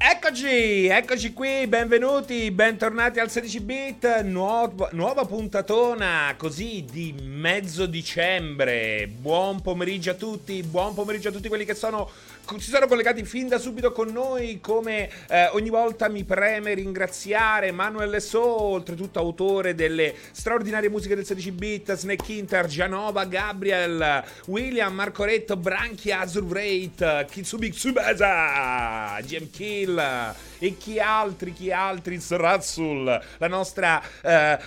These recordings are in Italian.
Eccoci qui, benvenuti, bentornati al 16-bit, nuova puntatona così di mezzo dicembre. Buon pomeriggio a tutti quelli che si sono collegati fin da subito con noi. Come ogni volta mi preme ringraziare Manuel Lesso, oltretutto autore delle straordinarie musiche del 16-bit, Snake Inter, Gianova, Gabriel, William, Marcoretto, Branchia, Azurvrate, Kitsubi Tsubasa, GM Kill, e chi altri, Srazzul, la nostra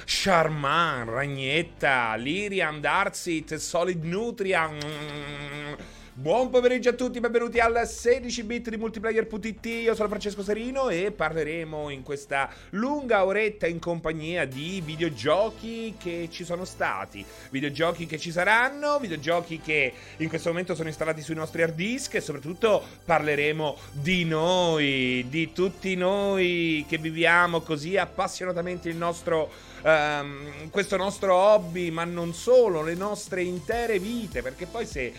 Charman, Ragnetta, Liriam, Darsit, Solid Nutria. Buon pomeriggio a tutti, benvenuti al 16-bit di Multiplayer.it, io sono Francesco Serino e parleremo in questa lunga oretta in compagnia di videogiochi che ci sono stati, videogiochi che ci saranno, videogiochi che in questo momento sono installati sui nostri hard disk, e soprattutto parleremo di noi, di tutti noi che viviamo così appassionatamente il nostro... questo nostro hobby, ma non solo, le nostre intere vite, perché poi se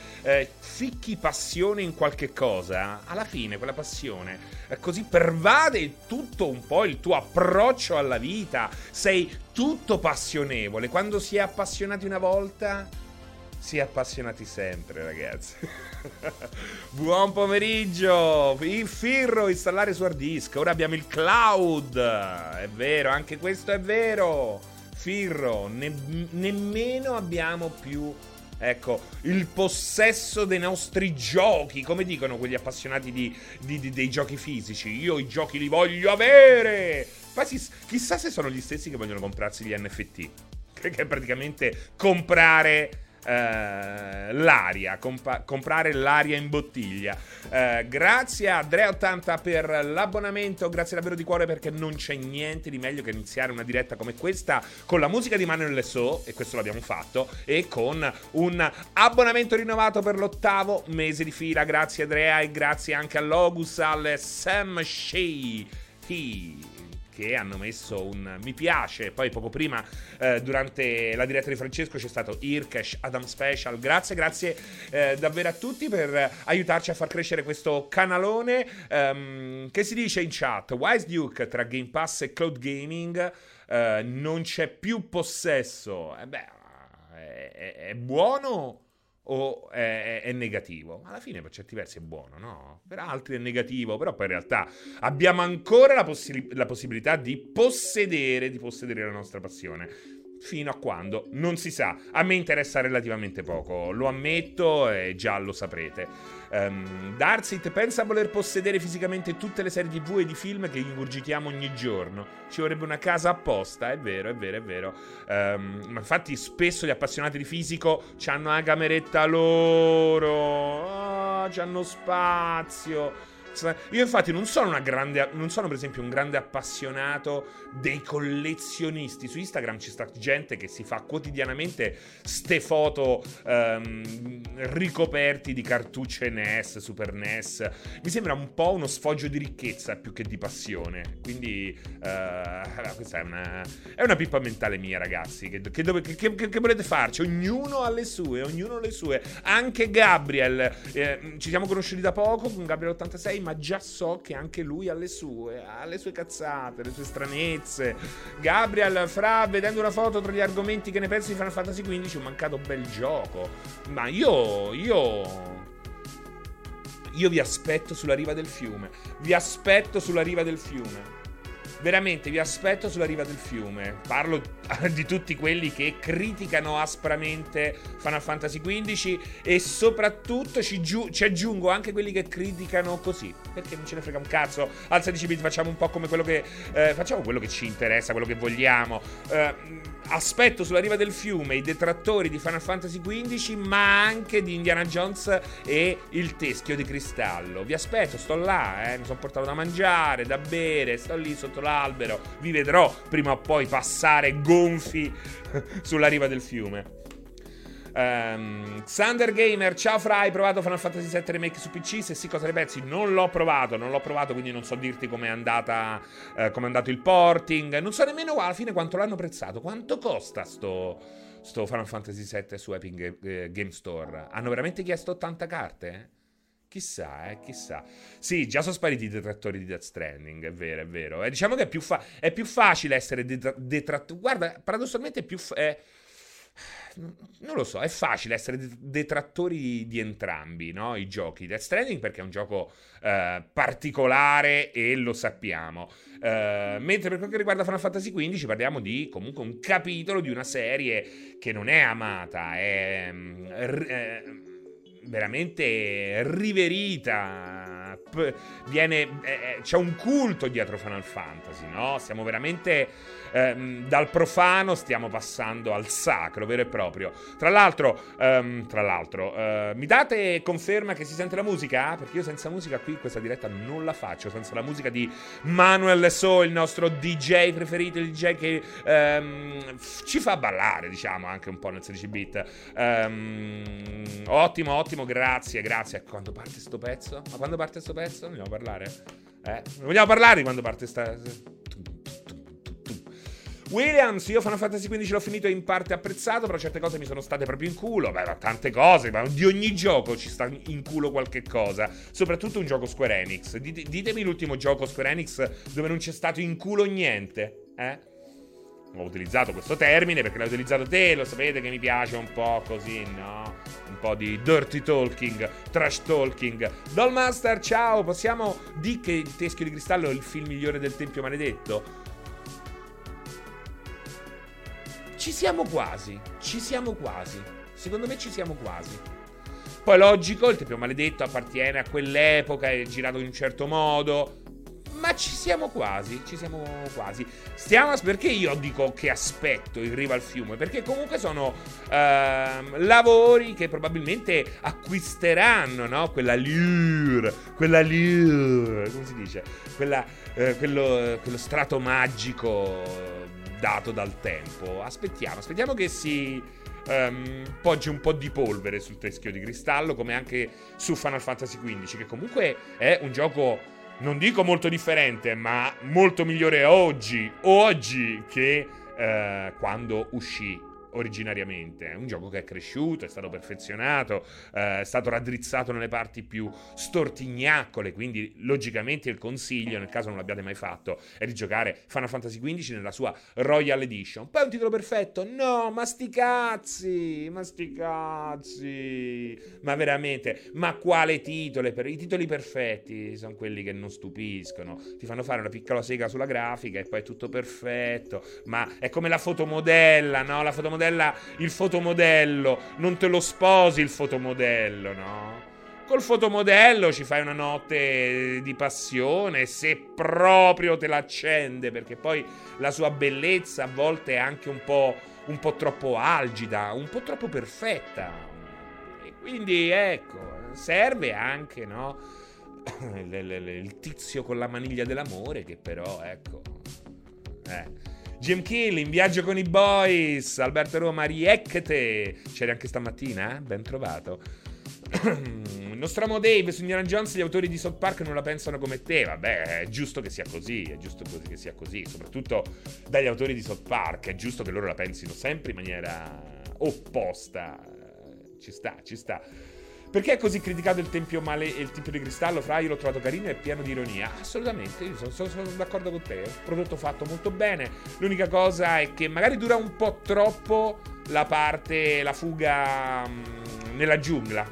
ficchi passione in qualche cosa, alla fine quella passione così pervade tutto un po' il tuo approccio alla vita, sei tutto passionevole. Quando si è appassionati una volta, si è appassionati sempre, ragazzi. Buon pomeriggio, il firro, installare su hard disk, ora abbiamo il cloud, è vero, anche questo è vero, firro, nemmeno abbiamo più, ecco, il possesso dei nostri giochi, come dicono quelli appassionati dei giochi fisici, io i giochi li voglio avere, poi chissà se sono gli stessi che vogliono comprarsi gli NFT, che è praticamente comprare... l'aria, comprare l'aria in bottiglia. Grazie a Dre80 per l'abbonamento, grazie davvero di cuore, perché non c'è niente di meglio che iniziare una diretta come questa con la musica di Manuel Lesso, e questo l'abbiamo fatto, e con un abbonamento rinnovato per l8° mese di fila. Grazie Drea, e grazie anche a Logus, al Sam Shea che hanno messo un mi piace. Poi poco prima, durante la diretta di Francesco, c'è stato Irkesh, Adam Special. Grazie davvero a tutti per aiutarci a far crescere questo canalone. Che si dice in chat? Wise Duke, tra Game Pass e Cloud Gaming non c'è più possesso. È buono o è negativo? Alla fine per certi versi è buono, no? Per altri è negativo, però poi in realtà abbiamo ancora la possibilità di possedere la nostra passione. Fino a quando? Non si sa. A me interessa relativamente poco, lo ammetto, e già lo saprete. Darsit pensa a voler possedere fisicamente tutte le serie TV e di film che ingurgitiamo ogni giorno. Ci vorrebbe una casa apposta, è vero. Ma infatti spesso gli appassionati di fisico c'hanno la cameretta loro, c'hanno spazio. Io infatti non sono per esempio un grande appassionato dei collezionisti. Su Instagram ci sta gente che si fa quotidianamente ste foto ricoperti di cartucce NES, Super NES. Mi sembra un po' uno sfoggio di ricchezza più che di passione. Quindi questa è una pippa mentale mia, ragazzi. Che volete farci? Ognuno ha le sue, Anche Gabriel, ci siamo conosciuti da poco con Gabriel 86, ma già so che anche lui ha le sue cazzate, le sue stranezze. Gabriel, vedendo una foto tra gli argomenti che ne pensi di Final Fantasy XV, un mancato bel gioco. Ma io vi aspetto sulla riva del fiume. Veramente, vi aspetto sulla riva del fiume. Parlo di tutti quelli che criticano aspramente Final Fantasy XV, e soprattutto ci aggiungo anche quelli che criticano così, perché non ce ne frega un cazzo. Al 16-bit facciamo un po' come facciamo quello che ci interessa, quello che vogliamo. Aspetto sulla riva del fiume i detrattori di Final Fantasy XV, ma anche di Indiana Jones e il teschio di cristallo. Vi aspetto, sto là, mi sono portato da mangiare, da bere, sto lì sotto l'albero, vi vedrò prima o poi passare gonfi sulla riva del fiume. Xander Gamer, ciao Fra, hai provato Final Fantasy VII Remake su PC? Se sì, cosa ne pensi? Non l'ho provato, quindi non so dirti com'è andato il porting, non so nemmeno alla fine quanto l'hanno prezzato, quanto costa sto Final Fantasy VII su Epic Games Store. Hanno veramente chiesto 80 carte? Chissà, chissà. Sì, già sono spariti i detrattori di Death Stranding, è vero, è vero. Diciamo che è più facile essere detrattori. Guarda, paradossalmente è più... non lo so, è facile essere detrattori di entrambi, no? I giochi. Death Stranding perché è un gioco particolare e lo sappiamo, mentre per quel che riguarda Final Fantasy XV parliamo di comunque un capitolo di una serie che non è amata, è veramente riverita, c'è un culto dietro Final Fantasy, no? Siamo veramente dal profano stiamo passando al sacro vero e proprio. Tra l'altro, mi date conferma che si sente la musica? Perché io senza musica qui questa diretta non la faccio, senza la musica di Manuel Lesso, il nostro DJ preferito, il DJ che ci fa ballare, diciamo, anche un po' nel 16-bit. Ottimo, grazie. Quando parte sto pezzo? Ma quando parte sto pezzo? Non vogliamo parlare? Non vogliamo parlare di quando parte sta... Williams, io Final Fantasy XV l'ho finito e in parte apprezzato, però certe cose mi sono state proprio in culo. Beh, tante cose, ma di ogni gioco ci sta in culo qualche cosa. Soprattutto un gioco Square Enix. Ditemi l'ultimo gioco Square Enix dove non c'è stato in culo niente, eh? Ho utilizzato questo termine perché l'hai utilizzato te, lo sapete che mi piace un po' così, no? Un po' di dirty talking, trash talking. Dollmaster, ciao, possiamo dire che Il Teschio di Cristallo è il film migliore del Tempio Maledetto? Ci siamo quasi. Secondo me ci siamo quasi. Poi logico, Il Tempio Maledetto appartiene a quell'epoca, è girato in un certo modo... Ma ci siamo quasi. Perché io dico che aspetto In Riva al Fiume? Perché comunque sono lavori che probabilmente acquisteranno, no? Quella lure, come si dice? Quello strato magico dato dal tempo. Aspettiamo che si... poggi un po' di polvere sul Teschio di Cristallo, come anche su Final Fantasy XV, che comunque è un gioco... non dico molto differente, ma molto migliore oggi che quando uscì originariamente. È un gioco che è cresciuto, è stato perfezionato, è stato raddrizzato nelle parti più stortignacole, quindi logicamente il consiglio, nel caso non l'abbiate mai fatto, è di giocare Final Fantasy XV nella sua Royal Edition. Poi è un titolo perfetto? No, ma sti cazzi, ma veramente, ma quale titolo? I titoli perfetti sono quelli che non stupiscono, ti fanno fare una piccola sega sulla grafica e poi è tutto perfetto. Ma è come la fotomodella, no? Il fotomodello, non te lo sposi il fotomodello, no? Col fotomodello ci fai una notte di passione, se proprio te l'accende, perché poi la sua bellezza a volte è anche un po' troppo algida, un po' troppo perfetta. E quindi ecco, serve anche, no? Il tizio con la maniglia dell'amore, che però, ecco... Jim Kill, In Viaggio con i Boys, Alberto Roma, riecchete. C'eri anche stamattina, eh? Ben trovato. Nostramo Dave, su Indiana Jones gli autori di South Park non la pensano come te. Vabbè, è giusto che sia così, soprattutto dagli autori di South Park, è giusto che loro la pensino sempre in maniera opposta. Ci sta. Perché è così criticato il Tempio di Cristallo? Fra, io l'ho trovato carino e pieno di ironia. Assolutamente, io sono d'accordo con te. È un prodotto fatto molto bene. L'unica cosa è che magari dura un po' troppo la fuga nella giungla.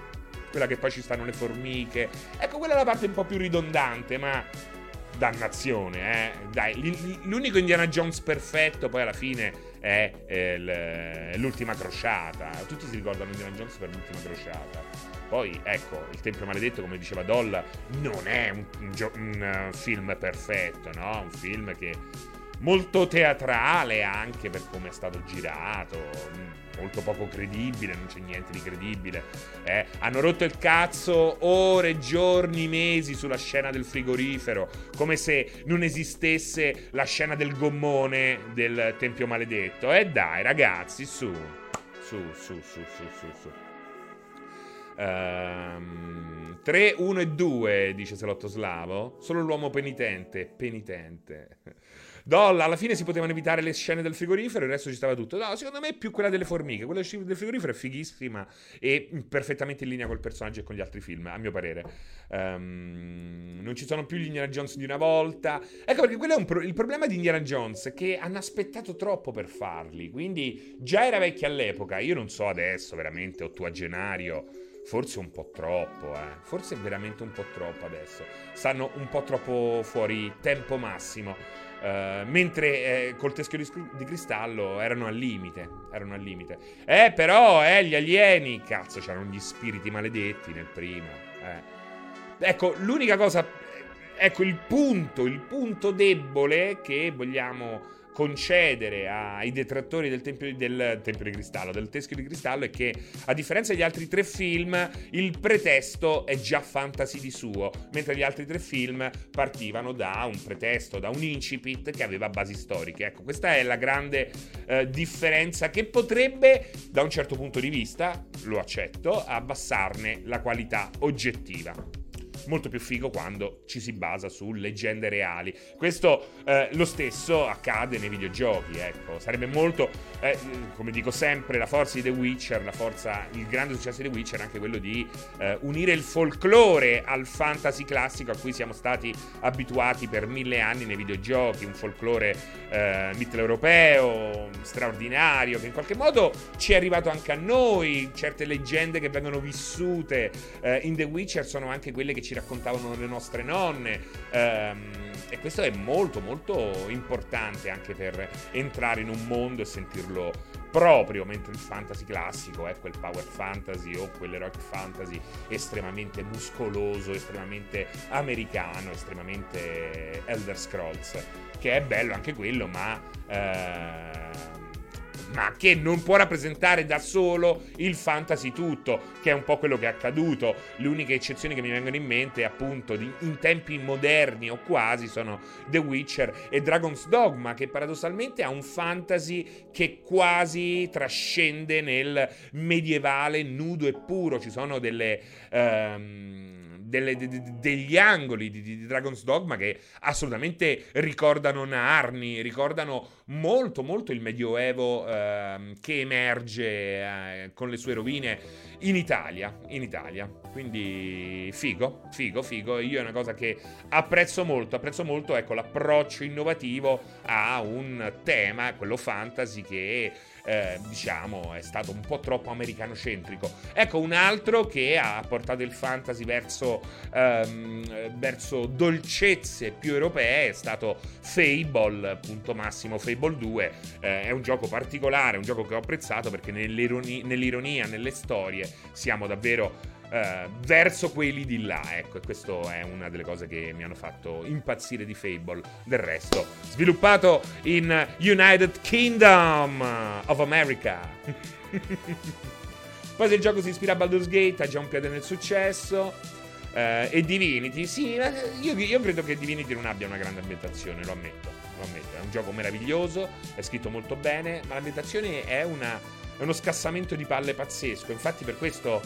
Quella che poi ci stanno le formiche. Ecco, quella è la parte un po' più ridondante, ma... dannazione, dai, l'unico Indiana Jones perfetto poi alla fine è l'ultima crociata. Tutti si ricordano Indiana Jones per l'ultima crociata. Poi ecco, il Tempio Maledetto, come diceva Doll, non è un film perfetto, no? Un film che molto teatrale anche per come è stato girato, molto poco credibile, non c'è niente di credibile. Hanno rotto il cazzo ore, giorni, mesi sulla scena del frigorifero, come se non esistesse la scena del gommone del Tempio Maledetto. Dai ragazzi, su. 3, 1 e 2, dice Salotto Slavo. Solo l'uomo penitente. Penitente. Dolla, alla fine si potevano evitare le scene del frigorifero, il resto ci stava tutto. No, secondo me è più quella delle formiche. Quella del frigorifero è fighissima e perfettamente in linea col personaggio e con gli altri film, a mio parere. Non ci sono più gli Indiana Jones di una volta. Ecco perché quello è il problema di Indiana Jones, è che hanno aspettato troppo per farli. Quindi già era vecchia all'epoca. Io non so adesso, veramente, ottuagenario. Forse un po' troppo, eh. Forse veramente un po' troppo adesso. Stanno un po' troppo fuori tempo massimo. Mentre col teschio di cristallo erano al limite. Erano al limite. Però, gli alieni. Cazzo, c'erano gli spiriti maledetti nel primo. Ecco, l'unica cosa. Ecco, il punto debole che vogliamo concedere ai detrattori del Tempio di Cristallo, del Teschio di Cristallo, è che, a differenza degli altri tre film, il pretesto è già fantasy di suo, mentre gli altri tre film partivano da un pretesto, da un incipit che aveva basi storiche. Ecco, questa è la grande differenza che potrebbe, da un certo punto di vista, lo accetto, abbassarne la qualità oggettiva. Molto più figo quando ci si basa su leggende reali. Questo lo stesso accade nei videogiochi, ecco. Sarebbe molto, come dico sempre, la forza di The Witcher, il grande successo di The Witcher è anche quello di unire il folklore al fantasy classico a cui siamo stati abituati per 1000 anni nei videogiochi. Un folklore mitteleuropeo, straordinario, che in qualche modo ci è arrivato anche a noi. Certe leggende che vengono vissute in The Witcher sono anche quelle che ci raccontavano le nostre nonne, e questo è molto molto importante anche per entrare in un mondo e sentirlo proprio, mentre il fantasy classico è quel power fantasy o quell'heroic fantasy estremamente muscoloso, estremamente americano, estremamente Elder Scrolls, che è bello anche quello, ma che non può rappresentare da solo il fantasy tutto, che è un po' quello che è accaduto. Le uniche eccezioni che mi vengono in mente, appunto, in tempi moderni o quasi, sono The Witcher e Dragon's Dogma, che paradossalmente ha un fantasy che quasi trascende nel medievale nudo e puro. Ci sono degli angoli di Dragon's Dogma che assolutamente ricordano Narni, ricordano molto molto il Medioevo che emerge con le sue rovine in Italia. Quindi figo. Io è una cosa che apprezzo molto, ecco, l'approccio innovativo a un tema, quello fantasy, che diciamo è stato un po' troppo americanocentrico. Ecco, un altro che ha portato il fantasy verso dolcezze più europee è stato Fable, punto massimo. Fable 2 è un gioco particolare, un gioco che ho apprezzato perché nell'ironia, nelle storie siamo davvero verso quelli di là, ecco, e questo è una delle cose che mi hanno fatto impazzire di Fable. Del resto, sviluppato in United Kingdom of America. Poi, se il gioco si ispira a Baldur's Gate, ha già un piede nel successo. E Divinity, sì, io credo che Divinity non abbia una grande ambientazione, lo ammetto. È un gioco meraviglioso, è scritto molto bene, ma l'ambientazione è uno scassamento di palle pazzesco. Infatti per questo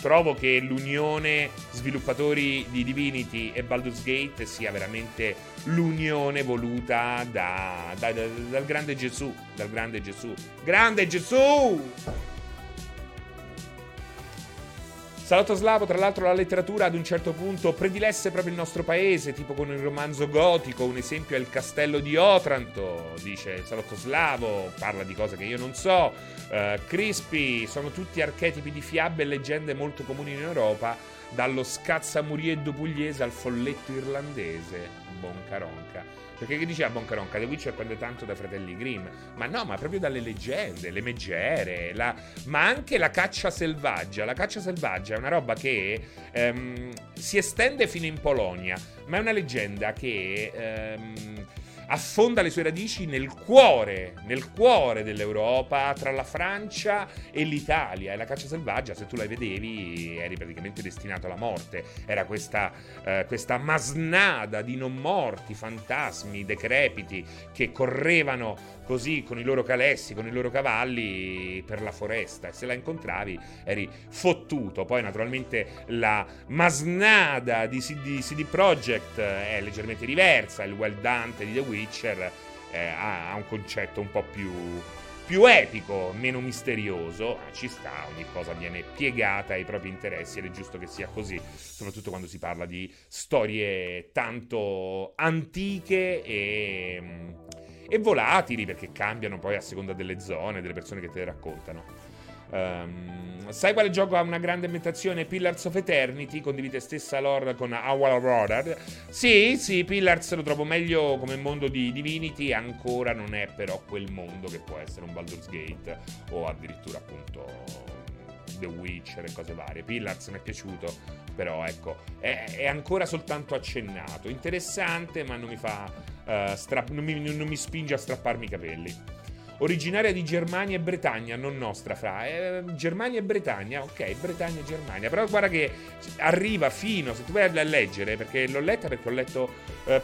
trovo che l'unione sviluppatori di Divinity e Baldur's Gate sia veramente l'unione voluta dal grande Gesù. Dal grande Gesù. Grande Gesù! Salotto Slavo, tra l'altro, la letteratura ad un certo punto predilesse proprio il nostro paese, tipo con il romanzo gotico. Un esempio è il Castello di Otranto, dice Salotto Slavo, parla di cose che io non so. Crispy, sono tutti archetipi di fiabe e leggende molto comuni in Europa, dallo scazzamurieddo pugliese al folletto irlandese. Boncaronca. Perché che diceva Boncaronca? The Witcher prende tanto dai fratelli Grimm, ma no, ma proprio dalle leggende, le megere, ma anche la caccia selvaggia. La caccia selvaggia è una roba che si estende fino in Polonia, ma è una leggenda che affonda le sue radici nel cuore dell'Europa, tra la Francia e l'Italia. E la caccia selvaggia, se tu la vedevi, eri praticamente destinato alla morte. Era questa masnada di non morti, fantasmi, decrepiti, che correvano così con i loro calessi, con i loro cavalli per la foresta, e se la incontravi eri fottuto. Poi naturalmente la masnada di CD Projekt è leggermente diversa. Il Wild Dante di The Witcher ha un concetto un po' più epico, meno misterioso. Ci sta, ogni cosa viene piegata ai propri interessi ed è giusto che sia così, soprattutto quando si parla di storie tanto antiche e volatili, perché cambiano poi a seconda delle zone, delle persone che te le raccontano. Sai quale gioco ha una grande ambientazione? Pillars of Eternity, condivide stessa lore con Our Brother. Sì, Pillars lo trovo meglio come mondo di Divinity, ancora non è però quel mondo che può essere un Baldur's Gate o addirittura appunto The Witcher e cose varie. Pillars mi è piaciuto, però ecco, è ancora soltanto accennato, interessante, ma non mi fa non mi spinge a strapparmi i capelli. Originaria di Germania e Bretagna, non nostra, fra Germania e Bretagna, ok, Bretagna e Germania. Però guarda che arriva fino, se tu vai a leggere, perché l'ho letta, perché ho letto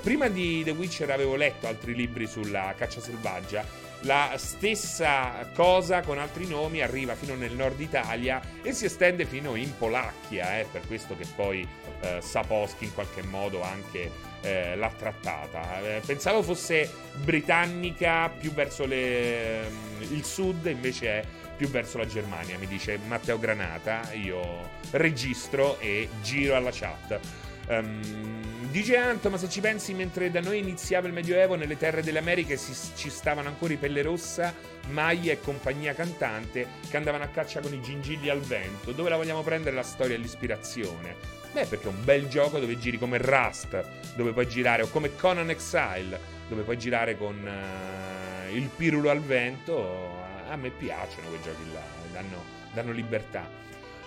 prima di The Witcher avevo letto altri libri sulla caccia selvaggia, la stessa cosa con altri nomi, arriva fino nel nord Italia e si estende fino in Polacchia, per questo che poi Sapkowski in qualche modo anche l'ha trattata. Pensavo fosse britannica più verso il sud, invece è più verso la Germania, mi dice Matteo Granata. Io registro e giro alla chat. DJ Anto, ma se ci pensi, mentre da noi iniziava il Medioevo, nelle terre delle Americhe ci stavano ancora i Pelle Rossa, Maglia e compagnia cantante, che andavano a caccia con i gingilli al vento. Dove la vogliamo prendere la storia e l'ispirazione? Beh, perché è un bel gioco dove giri come Rust, dove puoi girare, o come Conan Exile, dove puoi girare con il pirulo al vento. A me piacciono quei giochi là, danno libertà.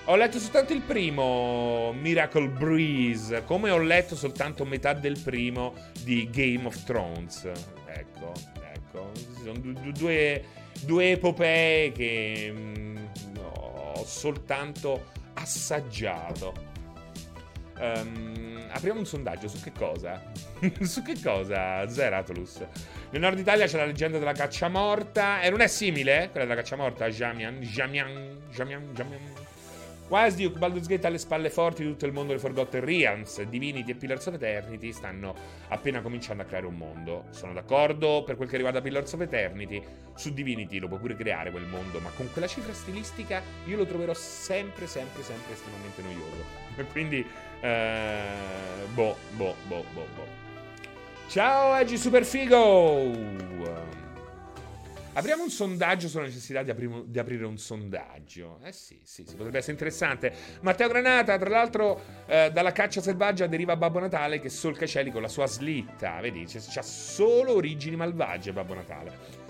Ho letto soltanto il primo Miracle Breeze, come ho letto soltanto metà del primo di Game of Thrones. Ecco, sono due epopee che ho soltanto assaggiato. Apriamo un sondaggio su che cosa? Su che cosa, Zeratolus? Nel nord Italia c'è la leggenda della caccia morta. E non è simile quella della caccia morta? Jamian. Wildduke, Baldur's Gate alle spalle forti di tutto il mondo delle Forgotten Realms, Divinity e Pillars of Eternity stanno appena cominciando a creare un mondo. Sono d'accordo per quel che riguarda Pillars of Eternity. Su Divinity lo può pure creare quel mondo, ma con quella cifra stilistica io lo troverò sempre estremamente noioso. Quindi boh. Ciao Agi Superfigo! Apriamo un sondaggio sulla necessità di aprire un sondaggio. Sì, potrebbe essere interessante. Matteo Granata, tra l'altro, dalla caccia selvaggia deriva Babbo Natale che solca i cieli con la sua slitta. Vedi, c'ha solo origini malvagie Babbo Natale.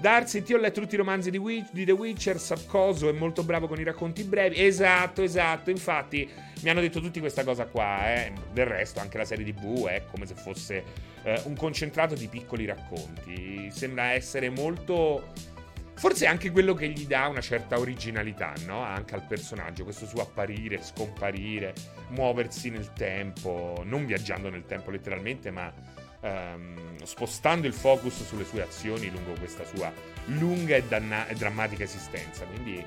Darsi, ti ho letto tutti i romanzi di The Witcher, Sapcoso è molto bravo con i racconti brevi. Esatto, infatti mi hanno detto tutti questa cosa qua, Del resto anche la serie TV è come se fosse un concentrato di piccoli racconti. Sembra essere molto... Forse è anche quello che gli dà una certa originalità, no? Anche al personaggio, questo suo apparire, scomparire, muoversi nel tempo, non viaggiando nel tempo letteralmente, ma... spostando il focus sulle sue azioni lungo questa sua lunga e drammatica esistenza. Quindi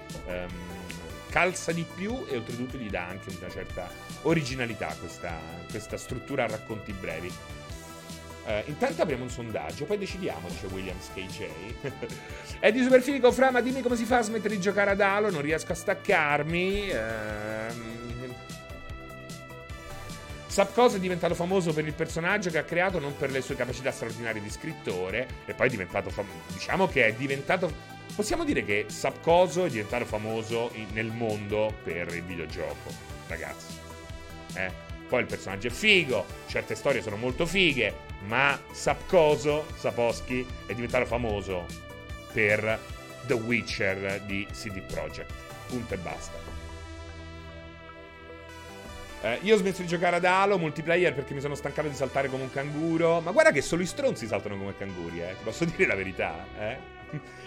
calza di più e oltretutto gli dà anche una certa originalità questa struttura a racconti brevi. Intanto apriamo un sondaggio, poi decidiamo, dice Williams KJ. È di Superfilico, fra, ma dimmi come si fa a smettere di giocare ad Halo, non riesco a staccarmi. Sapkowski è diventato famoso per il personaggio che ha creato, non per le sue capacità straordinarie di scrittore. E poi è diventato possiamo dire che Sapkowski è diventato famoso nel mondo per il videogioco, ragazzi. Poi il personaggio è figo, certe storie sono molto fighe, ma Sapkowski è diventato famoso per The Witcher di CD Projekt. Punto e basta. Io ho smesso di giocare ad Halo multiplayer perché mi sono stancato di saltare come un canguro. Ma guarda che solo i stronzi saltano come canguri, ti posso dire la verità,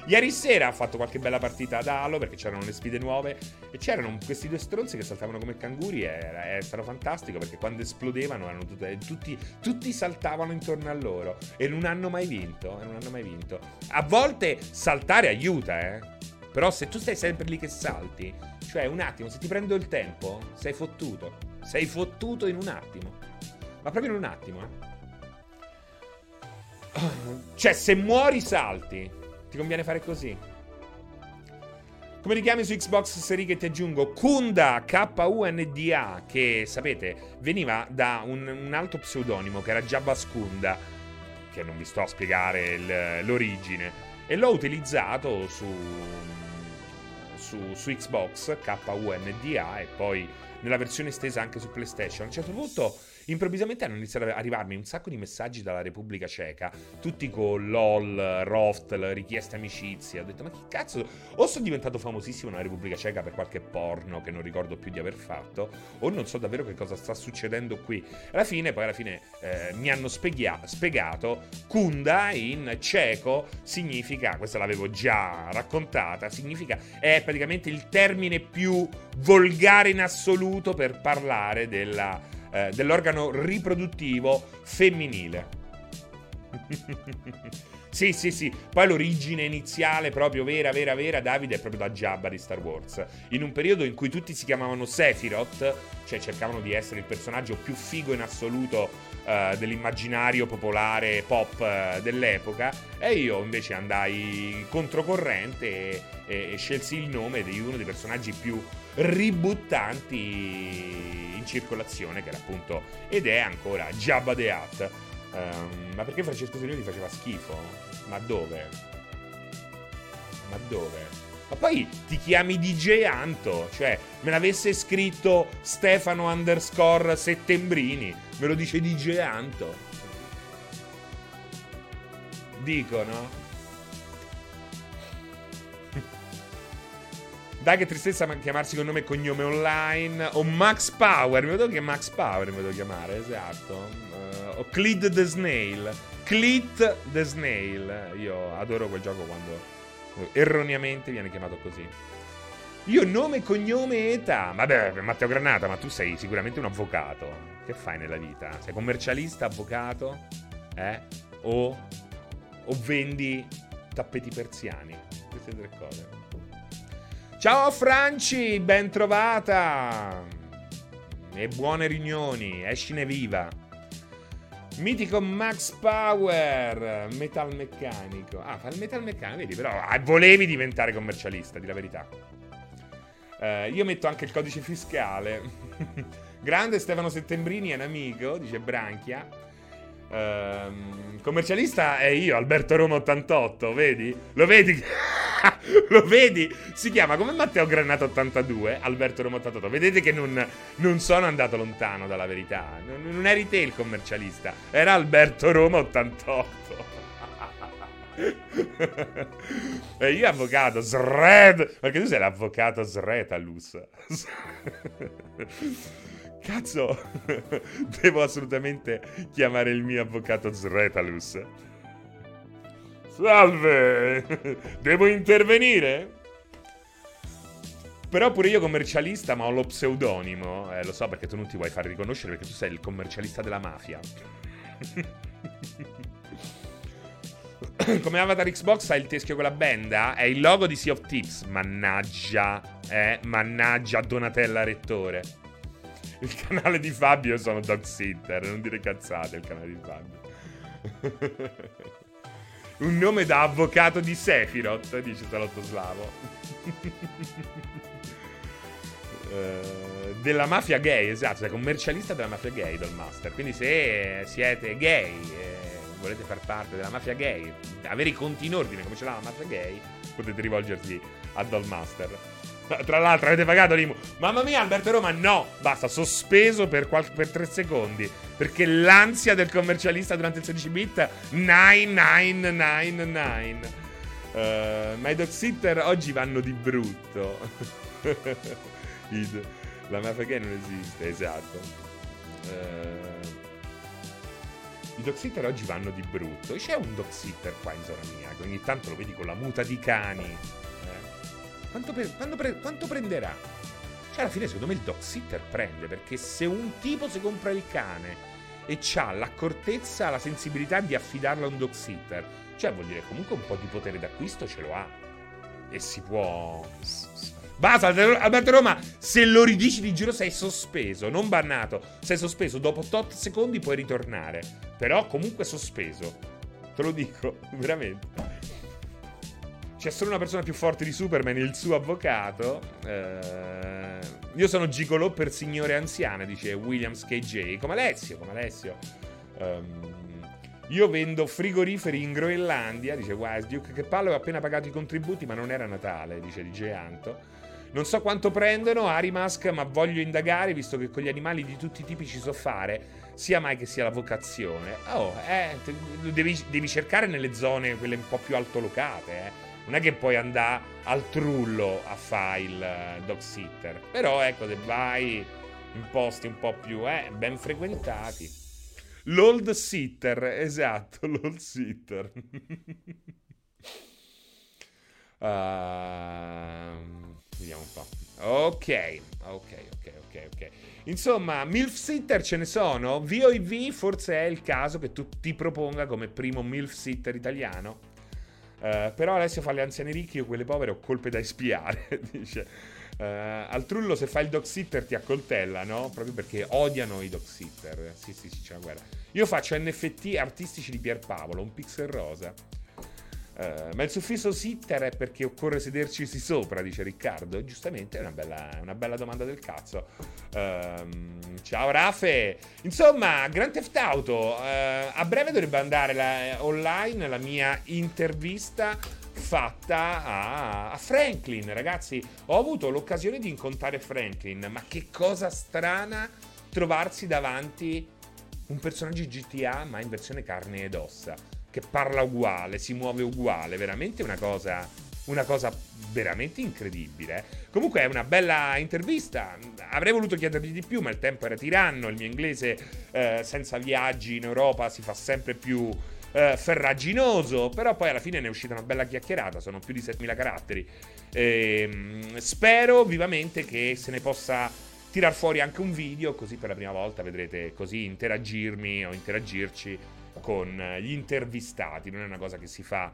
Ieri sera ho fatto qualche bella partita ad Halo perché c'erano le sfide nuove e c'erano questi due stronzi che saltavano come canguri e è stato fantastico perché quando esplodevano erano tutti saltavano intorno a loro e non hanno mai vinto, A volte saltare aiuta, però se tu stai sempre lì che salti, cioè un attimo, se ti prendo il tempo, sei fottuto in un attimo, ma proprio in un attimo, Cioè se muori salti, ti conviene fare così. Come ti chiami su Xbox Series che ti aggiungo? Kunda, K-U-N-D-A, che sapete veniva da un altro pseudonimo che era già Bascunda, che non vi sto a spiegare l'origine, e l'ho utilizzato su Xbox K-U-N-D-A e poi nella versione estesa anche su PlayStation. A un certo punto improvvisamente hanno iniziato ad arrivarmi un sacco di messaggi dalla Repubblica Ceca, tutti con LOL, Roftl, richieste amicizia. Ho detto ma che cazzo, o sono diventato famosissimo nella Repubblica Ceca per qualche porno che non ricordo più di aver fatto, o non so davvero che cosa sta succedendo qui. Alla fine mi hanno spiegato, Kunda in ceco significa, questa l'avevo già raccontata, significa, è praticamente il termine più volgare in assoluto per parlare dell'organo riproduttivo femminile. Sì. Poi l'origine iniziale, proprio vera, Davide, è proprio da Jabba di Star Wars. In un periodo in cui tutti si chiamavano Sephiroth, cioè cercavano di essere il personaggio più figo in assoluto dell'immaginario popolare pop dell'epoca, e io invece andai controcorrente e scelsi il nome di uno dei personaggi più ributtanti in circolazione, che era appunto, ed è ancora, Jabba the Hutt. Ma perché Francesco Signori faceva schifo? Ma dove? Ma poi ti chiami DJ Anto, cioè me l'avesse scritto Stefano_Settembrini, me lo dice DJ Anto, dico, no? Dai che tristezza chiamarsi con nome e cognome online. O Max Power, mi devo chiamare, esatto. O Clit the Snail. Io adoro quel gioco quando erroneamente viene chiamato così. Io nome, cognome e età. Vabbè, Matteo Granata, ma tu sei sicuramente un avvocato. Che fai nella vita? Sei commercialista, avvocato? O vendi tappeti persiani? Queste tre cose. Ciao Franci, ben trovata! E buone riunioni, escine viva! Mitico Max Power, metalmeccanico. Ah, fa il metalmeccanico, vedi, però volevi diventare commercialista, di la verità. Io metto anche il codice fiscale. Grande Stefano Settembrini è un amico, dice Branchia. Commercialista è io, Alberto Roma 88, vedi? Lo vedi? Lo vedi? Si chiama come Matteo Granata 82, Alberto Roma 88. Vedete che non sono andato lontano dalla verità. Non eri te il commercialista, era Alberto Roma 88. E io avvocato Sred, perché tu sei l'avvocato Sretalus. Cazzo, devo assolutamente chiamare il mio avvocato Sretalus. Salve, devo intervenire? Però pure io commercialista, ma ho lo pseudonimo. Lo so perché tu non ti vuoi far riconoscere, perché tu sei il commercialista della mafia. Come avatar Xbox ha il teschio con la benda, è il logo di Sea of Thieves. Mannaggia Donatella Rettore. Il canale di Fabio, sono dog sitter, non dire cazzate, il canale di Fabio. Un nome da avvocato di Sephiroth, dice Salotto Slavo. Della mafia gay, esatto, sei commercialista della mafia gay, Dollmaster. Quindi se siete gay e volete far parte della mafia gay, avere i conti in ordine come ce l'ha la mafia gay, potete rivolgervi a Dollmaster. Tra l'altro avete pagato l'IMU. Mamma mia, Alberto Roma, no! Basta, sospeso per 3 secondi. Perché l'ansia del commercialista durante il 16-bit 9999. Ma i dog sitter oggi vanno di brutto. La mafia che non esiste, esatto. I dog sitter oggi vanno di brutto. C'è un dog sitter qua in zona mia che ogni tanto lo vedi con la muta di cani. Quanto prenderà? Cioè, alla fine secondo me il dog sitter prende, perché se un tipo si compra il cane e c'ha l'accortezza, la sensibilità di affidarla a un dog sitter, cioè vuol dire comunque un po' di potere d'acquisto ce lo ha. E si può... Basta, Alberto Roma, se lo ridici di giro sei sospeso, non bannato. Sei sospeso, dopo tot secondi puoi ritornare. Però comunque sospeso. Te lo dico, veramente. C'è solo una persona più forte di Superman, il suo avvocato. Io sono gigolò per signore anziane, dice Williams KJ. Come Alessio, come Alessio. Io vendo frigoriferi in Groenlandia, dice Wise Duke. Che palle, ho appena pagato i contributi, ma non era Natale, dice DJ Anto. Non so quanto prendono, Arimask, ma voglio indagare, visto che con gli animali di tutti i tipi ci so fare, sia mai che sia la vocazione. Oh, devi cercare nelle zone, quelle un po' più altolocate, Non è che puoi andare al trullo a fare il dog sitter. Però, ecco, se vai in posti un po' più, ben frequentati. L'old sitter, esatto, l'old sitter. Vediamo un po'. Ok. Insomma, MILF sitter ce ne sono. VOIV forse è il caso che tu ti proponga come primo MILF sitter italiano. Però Alessio fa le anziane ricche, io quelle povere ho colpe da espiare. Dice al trullo se fai il dog sitter ti accoltella, no? Proprio perché odiano i dog sitter. Sì, c'è una guerra. Io faccio NFT artistici di Pierpaolo, un pixel rosa. Ma il suffisso sitter è perché occorre sedercisi sopra, dice Riccardo. Giustamente, è una bella domanda del cazzo. Ciao Rafe. Insomma, Grand Theft Auto, a breve dovrebbe andare online la mia intervista fatta a Franklin. Ragazzi, ho avuto l'occasione di incontrare Franklin, ma che cosa strana trovarsi davanti un personaggio GTA ma in versione carne ed ossa, che parla uguale, si muove uguale, veramente una cosa veramente incredibile. Comunque è una bella intervista, avrei voluto chiedergli di più, ma il tempo era tiranno, il mio inglese senza viaggi in Europa si fa sempre più ferraginoso, però poi alla fine ne è uscita una bella chiacchierata, sono più di 7.000 caratteri. Spero vivamente che se ne possa tirar fuori anche un video, così per la prima volta vedrete così interagirmi o interagirci con gli intervistati. Non è una cosa che si fa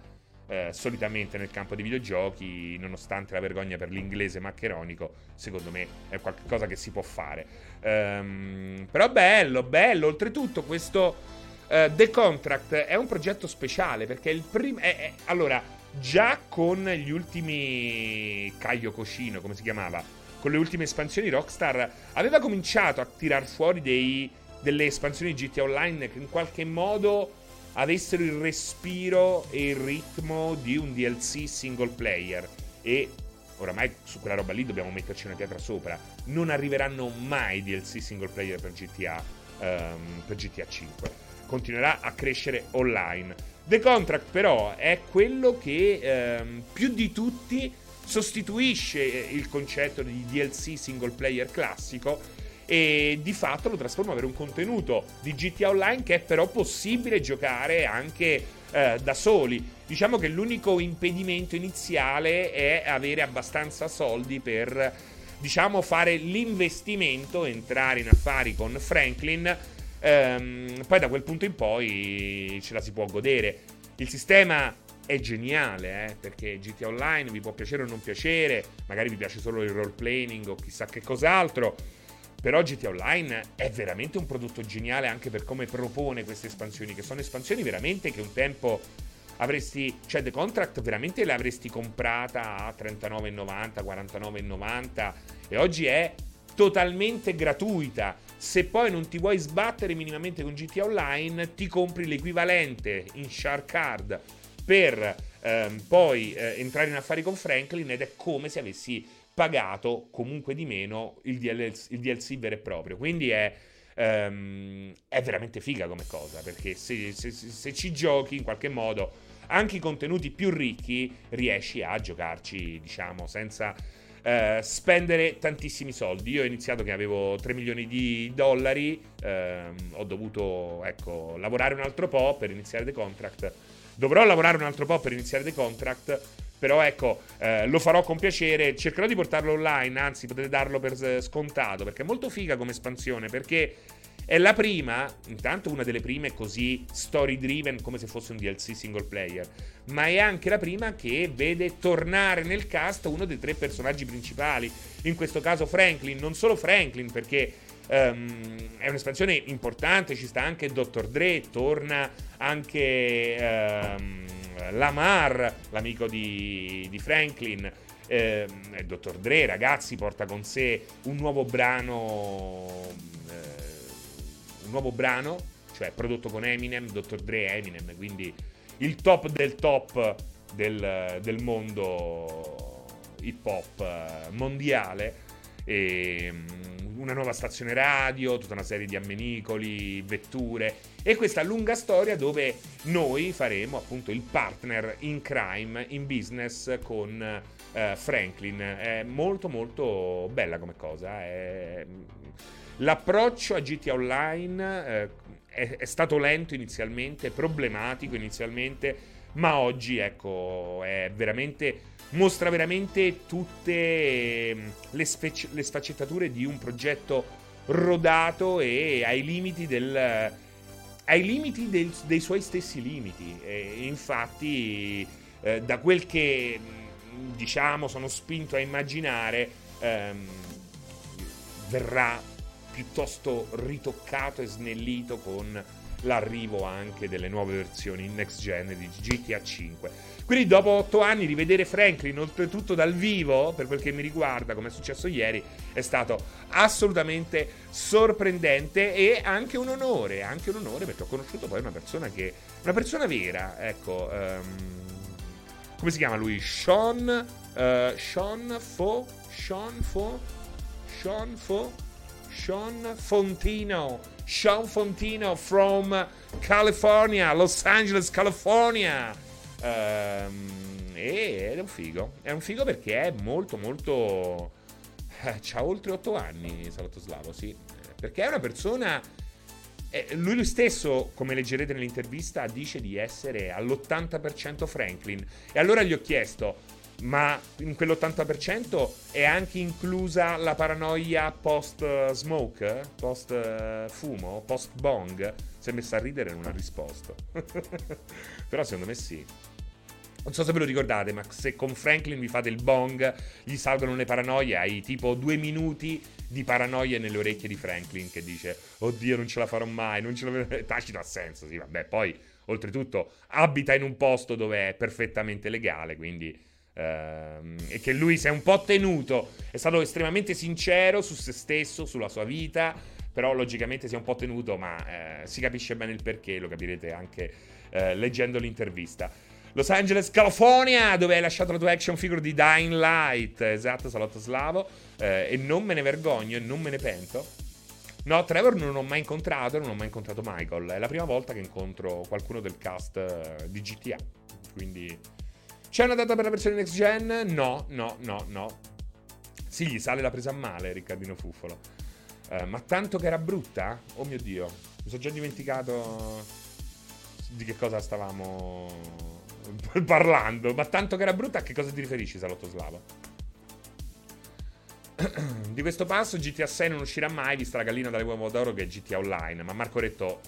solitamente nel campo dei videogiochi, nonostante la vergogna per l'inglese maccheronico. Secondo me è qualcosa che si può fare, però bello. Oltretutto questo The Contract è un progetto speciale, perché il primo allora, già con gli ultimi Caio Cocino, come si chiamava, con le ultime espansioni Rockstar aveva cominciato a tirar fuori delle espansioni GTA Online che in qualche modo avessero il respiro e il ritmo di un DLC single player, e oramai su quella roba lì dobbiamo metterci una pietra sopra. Non arriveranno mai DLC single player per GTA, per GTA 5. Continuerà a crescere online. The Contract però è quello che più di tutti sostituisce il concetto di DLC single player classico, e di fatto lo trasforma per un contenuto di GTA Online che è però possibile giocare anche da soli. Diciamo che l'unico impedimento iniziale è avere abbastanza soldi per, diciamo, fare l'investimento, entrare in affari con Franklin. Poi da quel punto in poi ce la si può godere. Il sistema è geniale, perché GTA Online vi può piacere o non piacere, magari vi piace solo il role playing o chissà che cos'altro. Però GTA Online è veramente un prodotto geniale anche per come propone queste espansioni, che sono espansioni veramente che un tempo avresti... Cioè, The Contract veramente l'avresti comprata a 39,90, 49,90, e oggi è totalmente gratuita. Se poi non ti vuoi sbattere minimamente con GTA Online, ti compri l'equivalente in Shark Card per poi entrare in affari con Franklin, ed è come se avessi pagato comunque di meno il DLC vero e proprio. Quindi è veramente figa come cosa, perché se ci giochi in qualche modo anche i contenuti più ricchi riesci a giocarci, diciamo, senza spendere tantissimi soldi. Io ho iniziato che avevo $3 milioni, ho dovuto, ecco, lavorare un altro po' per iniziare The Contract. Dovrò lavorare un altro po' per iniziare The Contract, però ecco, lo farò con piacere, cercherò di portarlo online, anzi potete darlo per scontato, perché è molto figa come espansione, perché è la prima, intanto una delle prime così story driven come se fosse un DLC single player, ma è anche la prima che vede tornare nel cast uno dei tre personaggi principali, in questo caso Franklin, non solo Franklin, perché è un'espansione importante, ci sta anche Dr. Dre, torna anche Lamar, l'amico di Franklin. Dr. Dre, ragazzi, porta con sé un nuovo brano, cioè prodotto con Eminem, Dr. Dre e Eminem, quindi il top del mondo hip hop mondiale, e una nuova stazione radio, tutta una serie di ammenicoli, vetture, e questa lunga storia dove noi faremo appunto il partner in crime, in business con Franklin. È molto molto bella come cosa, è... L'approccio a GTA Online è stato lento inizialmente, problematico inizialmente, ma oggi, ecco, è veramente, mostra veramente tutte le sfaccettature di un progetto rodato e ai limiti dei suoi stessi limiti. E infatti, da quel che diciamo sono spinto a immaginare, verrà piuttosto ritoccato e snellito con l'arrivo anche delle nuove versioni next gen di GTA V. Quindi dopo 8 anni rivedere Franklin, oltretutto dal vivo, per quel che mi riguarda, come è successo ieri, è stato assolutamente sorprendente e anche un onore perché ho conosciuto poi una persona vera, ecco, come si chiama lui? Sean Fontino from California, Los Angeles, California. Ed è un figo perché è molto molto, c'ha oltre 8 anni Salotto Slavo, sì, perché è una persona, lui stesso, come leggerete nell'intervista, dice di essere all'80% Franklin. E allora gli ho chiesto: ma in quell'80% è anche inclusa la paranoia post-smoke, post-fumo, post-bong? Si è messa a ridere e non ha risposto. Però secondo me sì. Non so se ve lo ricordate, ma se con Franklin vi fate il bong, gli salgono le paranoie. Hai tipo 2 minuti di paranoia nelle orecchie di Franklin che dice: oddio, non ce la farò mai, non ce la farò. Tacito assenso, sì, vabbè. Poi, oltretutto, abita in un posto dove è perfettamente legale, quindi... e che lui si è un po' tenuto, è stato estremamente sincero su se stesso, sulla sua vita, però logicamente si è un po' tenuto, ma si capisce bene il perché, lo capirete anche leggendo l'intervista. Los Angeles, California, dove hai lasciato la tua action figure di Dying Light, esatto, Salotto Slavo, e non me ne vergogno e non me ne pento. No, Trevor non ho mai incontrato Michael, è la prima volta che incontro qualcuno del cast di GTA, quindi... C'è una data per la versione next gen? No. Sì, gli sale la presa a male, Riccardino Fuffolo. Ma tanto che era brutta? Oh mio Dio, mi sono già dimenticato di che cosa stavamo parlando. Ma tanto che era brutta, a che cosa ti riferisci, Salotto Slavo? Di questo passo GTA 6 non uscirà mai, vista la gallina dalle uova d'oro che è GTA Online. Ma Marco Retto,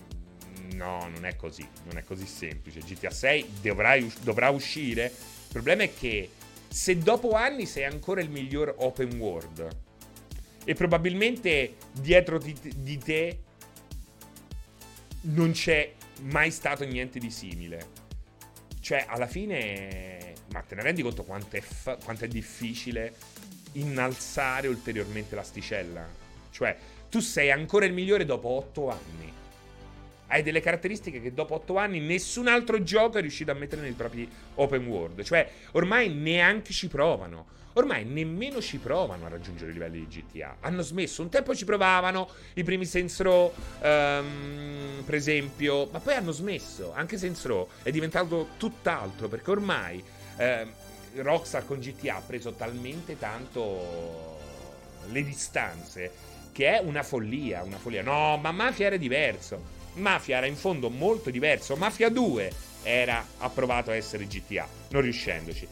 no, non è così semplice. GTA 6 dovrà uscire. Il problema è che se dopo anni sei ancora il miglior open world e probabilmente dietro di te non c'è mai stato niente di simile, cioè alla fine, ma te ne rendi conto quanto è difficile innalzare ulteriormente l'asticella? Cioè tu sei ancora il migliore dopo 8 anni, hai delle caratteristiche che dopo 8 anni nessun altro gioco è riuscito a mettere nei propri open world. Cioè, ormai neanche ci provano. Ormai nemmeno ci provano a raggiungere i livelli di GTA. Hanno smesso. Un tempo ci provavano i primi Saints Row, per esempio. Ma poi hanno smesso. Anche Saints Row è diventato tutt'altro, perché ormai Rockstar con GTA ha preso talmente tanto le distanze che è una follia, una follia. No, ma Mafia era diverso. Mafia era in fondo molto diverso. Mafia 2 era approvato a essere GTA, non riuscendoci.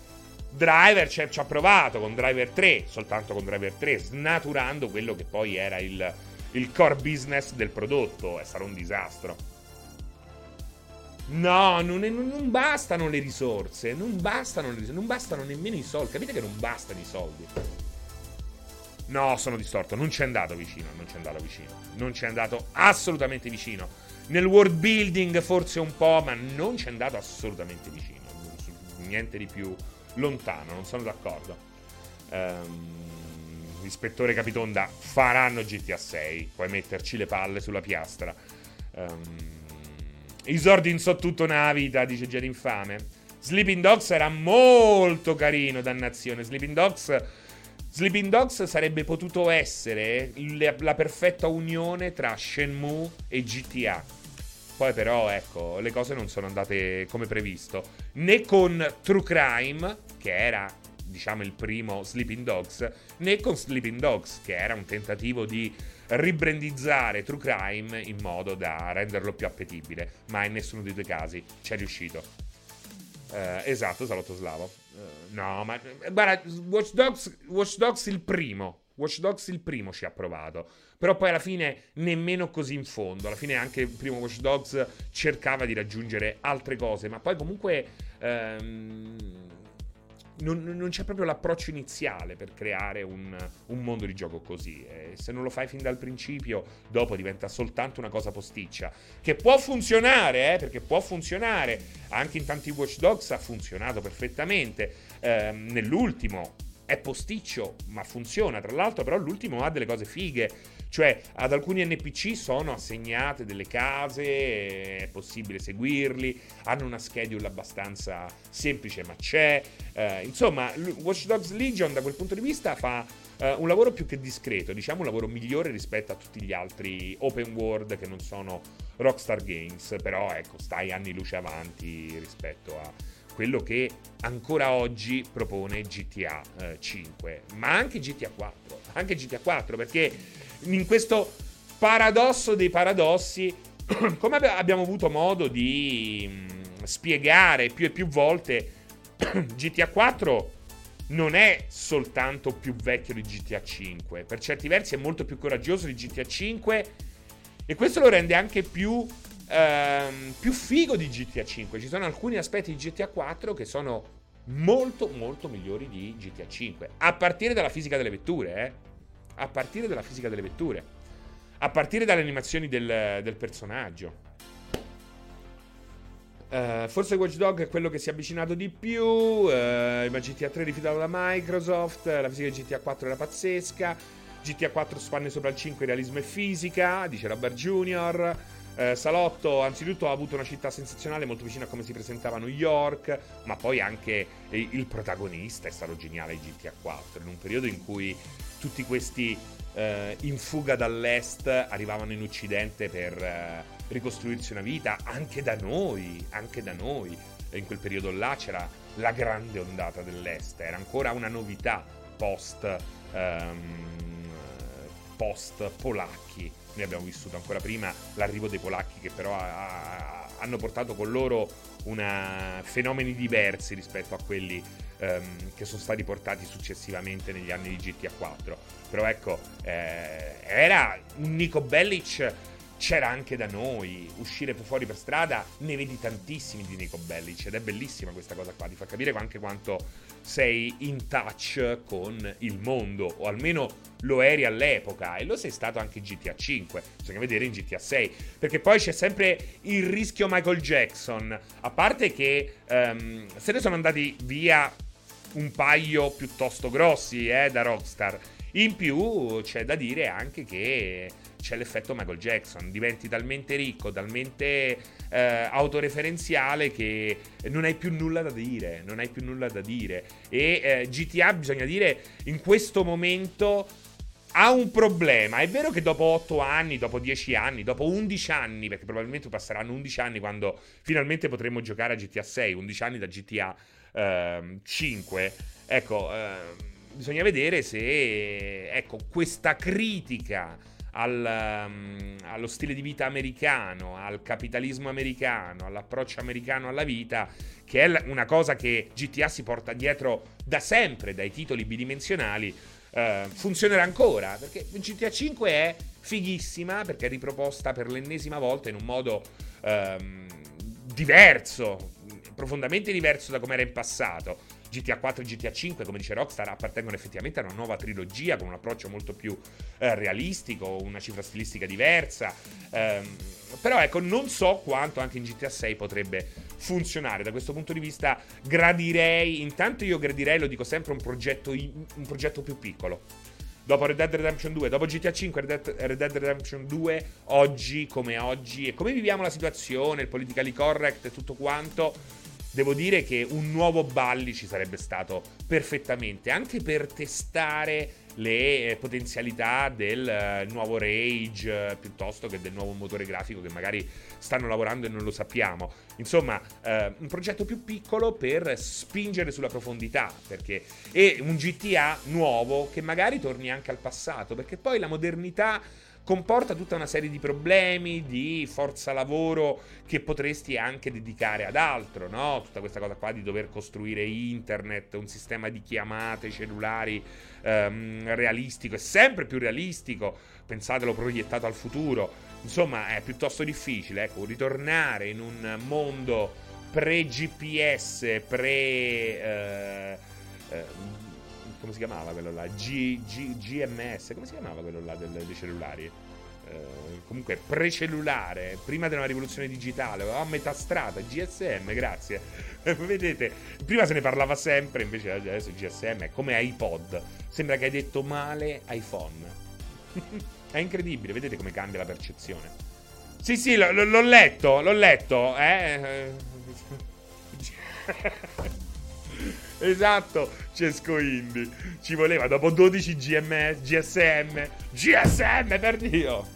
Driver ci ha provato con Driver 3, soltanto con Driver 3, snaturando quello che poi era il core business del prodotto. Sarà un disastro. No, non bastano le risorse, non bastano nemmeno i soldi. Capite che non bastano i soldi? No, sono distorto, non c'è andato assolutamente vicino. Nel world building forse un po', ma non c'è andato assolutamente vicino. Niente di più lontano, non sono d'accordo. Ispettore Capitonda, faranno GTA 6, puoi metterci le palle sulla piastra. I sordi in so tutta una vita, dice Jerry Infame. Sleeping Dogs era molto carino, dannazione. Sleeping Dogs sarebbe potuto essere la perfetta unione tra Shenmue e GTA. Poi però, ecco, le cose non sono andate come previsto, né con True Crime, che era, diciamo, il primo Sleeping Dogs, né con Sleeping Dogs, che era un tentativo di ribrandizzare True Crime in modo da renderlo più appetibile, ma in nessuno dei due casi c'è riuscito. Esatto, Salotto Slavo. No, ma guarda, Watch Dogs il primo. Watch Dogs il primo ci ha provato, però poi alla fine nemmeno così in fondo. Alla fine anche il primo Watch Dogs cercava di raggiungere altre cose, ma poi comunque non c'è proprio l'approccio iniziale per creare un mondo di gioco così. Se non lo fai fin dal principio, dopo diventa soltanto una cosa posticcia, che può funzionare, perché può funzionare. Anche in tanti Watch Dogs ha funzionato perfettamente. Nell'ultimo è posticcio, ma funziona. Tra l'altro, però, l'ultimo ha delle cose fighe. Cioè, ad alcuni NPC sono assegnate delle case, è possibile seguirli, hanno una schedule abbastanza semplice, ma c'è. Insomma, Watch Dogs Legion, da quel punto di vista, fa un lavoro più che discreto, diciamo un lavoro migliore rispetto a tutti gli altri open world che non sono Rockstar Games. Però, ecco, stai anni luce avanti rispetto a quello che ancora oggi propone GTA 5, ma anche GTA 4, perché in questo paradosso dei paradossi, come abbiamo avuto modo di spiegare più e più volte, GTA 4 non è soltanto più vecchio di GTA 5, per certi versi è molto più coraggioso di GTA 5, e questo lo rende anche più figo di GTA 5. Ci sono alcuni aspetti di GTA 4 che sono molto molto migliori di GTA 5, a partire dalla fisica delle vetture, a partire dalle animazioni del personaggio. Forse Watch Dog è quello che si è avvicinato di più, ma GTA 3 rifiutato da Microsoft. La fisica di GTA 4 era pazzesca. GTA 4 spanne sopra il 5 realismo e fisica, dice Robert Junior. Salotto, anzitutto ha avuto una città sensazionale, molto vicina a come si presentava New York, ma poi anche il protagonista è stato geniale in GTA 4, in un periodo in cui tutti questi in fuga dall'est arrivavano in occidente per ricostruirsi una vita, anche da noi, in quel periodo là c'era la grande ondata dell'est, era ancora una novità post polacchi. Noi abbiamo vissuto ancora prima l'arrivo dei polacchi, che però hanno portato con loro fenomeni diversi rispetto a quelli che sono stati portati successivamente negli anni di GTA 4. Però ecco, era un Nico Bellic, c'era anche da noi. Uscire fuori per strada, ne vedi tantissimi di Nico Bellic, ed è bellissima questa cosa qua, ti fa capire anche quanto sei in touch con il mondo, o almeno lo eri all'epoca, e lo sei stato anche in GTA 5, bisogna vedere in GTA 6, perché poi c'è sempre il rischio Michael Jackson, a parte che se ne sono andati via un paio piuttosto grossi da Rockstar. In più c'è da dire anche che c'è l'effetto Michael Jackson, diventi talmente ricco, talmente autoreferenziale che non hai più nulla da dire. E GTA, bisogna dire, in questo momento ha un problema. È vero che dopo 8 anni, dopo 10 anni, dopo 11 anni, perché probabilmente passeranno 11 anni quando finalmente potremo giocare a GTA 6, 11 anni da GTA 5. Ecco, bisogna vedere se, ecco, questa critica allo stile di vita americano, al capitalismo americano, all'approccio americano alla vita, che è una cosa che GTA si porta dietro da sempre, dai titoli bidimensionali, funzionerà ancora, perché GTA 5 è fighissima perché è riproposta per l'ennesima volta in un modo diverso, profondamente diverso da come era in passato. GTA 4 e GTA 5, come dice Rockstar, appartengono effettivamente a una nuova trilogia con un approccio molto più realistico, una cifra stilistica diversa, però ecco, non so quanto anche in GTA 6 potrebbe funzionare. Da questo punto di vista gradirei, lo dico sempre, un progetto più piccolo. Dopo Red Dead Redemption 2, dopo GTA 5, Red Dead Redemption 2, oggi come oggi, e come viviamo la situazione, il politically correct e tutto quanto, devo dire che un nuovo Balli ci sarebbe stato perfettamente, anche per testare le potenzialità del nuovo Rage, piuttosto che del nuovo motore grafico che magari stanno lavorando e non lo sappiamo. Insomma, un progetto più piccolo per spingere sulla profondità, perché è un GTA nuovo che magari torni anche al passato, perché poi la modernità comporta tutta una serie di problemi, di forza lavoro che potresti anche dedicare ad altro, no? Tutta questa cosa qua di dover costruire internet, un sistema di chiamate cellulari realistico, è sempre più realistico, pensatelo proiettato al futuro, insomma è piuttosto difficile, ecco, ritornare in un mondo pre-GPS, come si chiamava quello là? GMS, come si chiamava quello là dei cellulari? Comunque precellulare, prima della rivoluzione digitale, a metà strada, GSM, grazie. Vedete, prima se ne parlava sempre, invece adesso il GSM è come iPod. Sembra che hai detto male iPhone. È incredibile, vedete come cambia la percezione. Sì, l'ho letto, Esatto, Cesco Indi. Ci voleva dopo 12 GSM per Dio.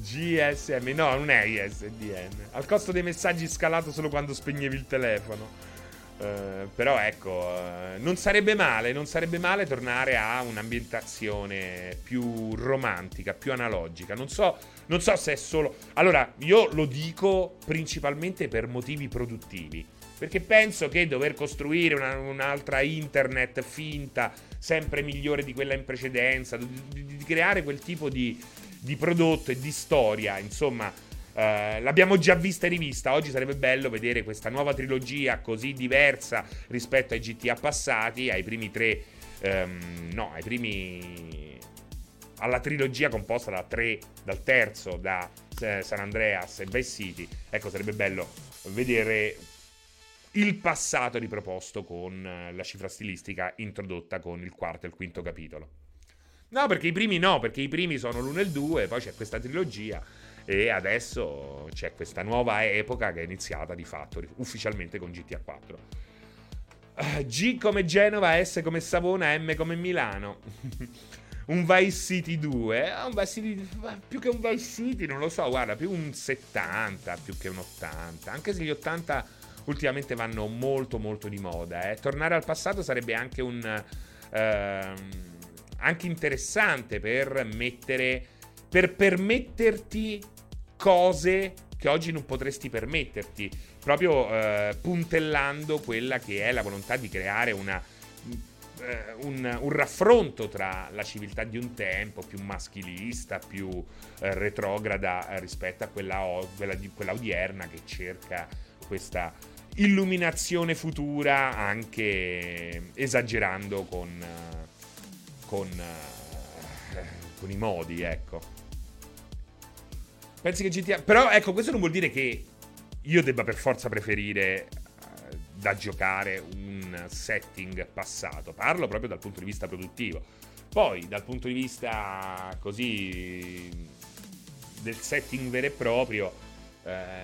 GSM, no, non è ISDN. Al costo dei messaggi scalato solo quando spegnevi il telefono. Però ecco, non sarebbe male tornare a un'ambientazione più romantica, più analogica. Non so se è solo... Allora, io lo dico principalmente per motivi produttivi, perché penso che dover costruire un'altra internet finta, sempre migliore di quella in precedenza, di creare quel tipo di prodotto e di storia, insomma, l'abbiamo già vista e rivista. Oggi sarebbe bello vedere questa nuova trilogia così diversa rispetto ai GTA passati, alla trilogia composta dal terzo, da San Andreas e Vice City. Ecco, sarebbe bello vedere il passato riproposto con la cifra stilistica introdotta con il quarto e il quinto capitolo. No, perché i primi sono l'1 e il 2, poi c'è questa trilogia e adesso c'è questa nuova epoca che è iniziata di fatto ufficialmente con GTA 4. G come Genova, S come Savona, M come Milano. Un Vice City 2, un Vice City, più che un Vice City, non lo so, guarda, più un 70, più che un 80, anche se gli 80... ultimamente vanno molto molto di moda. Tornare al passato sarebbe anche anche interessante per permetterti cose che oggi non potresti permetterti, proprio puntellando quella che è la volontà di creare un raffronto tra la civiltà di un tempo più maschilista, più retrograda rispetto a quella odierna, che cerca questa illuminazione futura anche esagerando con i modi, ecco. Pensi che GTA... Però ecco, questo non vuol dire che io debba per forza preferire da giocare un setting passato. Parlo proprio dal punto di vista produttivo. Poi dal punto di vista così del setting vero e proprio,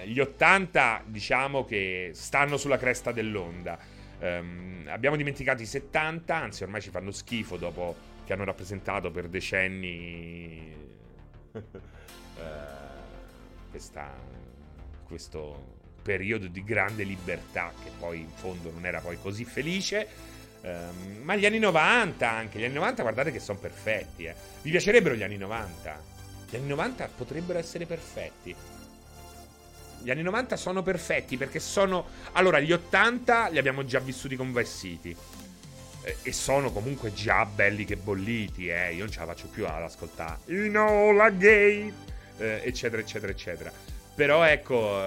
gli 80 diciamo che stanno sulla cresta dell'onda. Abbiamo dimenticato i 70, anzi ormai ci fanno schifo dopo che hanno rappresentato per decenni questo periodo di grande libertà, che poi in fondo non era poi così felice, ma gli anni 90 anche, gli anni 90 guardate che sono perfetti, eh. Vi piacerebbero gli anni 90? Gli anni 90 potrebbero essere perfetti. Gli anni 90 sono perfetti perché sono... Allora, gli 80 li abbiamo già vissuti con Vice City. E sono comunque già belli che bolliti, eh. Io non ce la faccio più ad ascoltare Inola Gay, eccetera, eccetera, eccetera. Però ecco,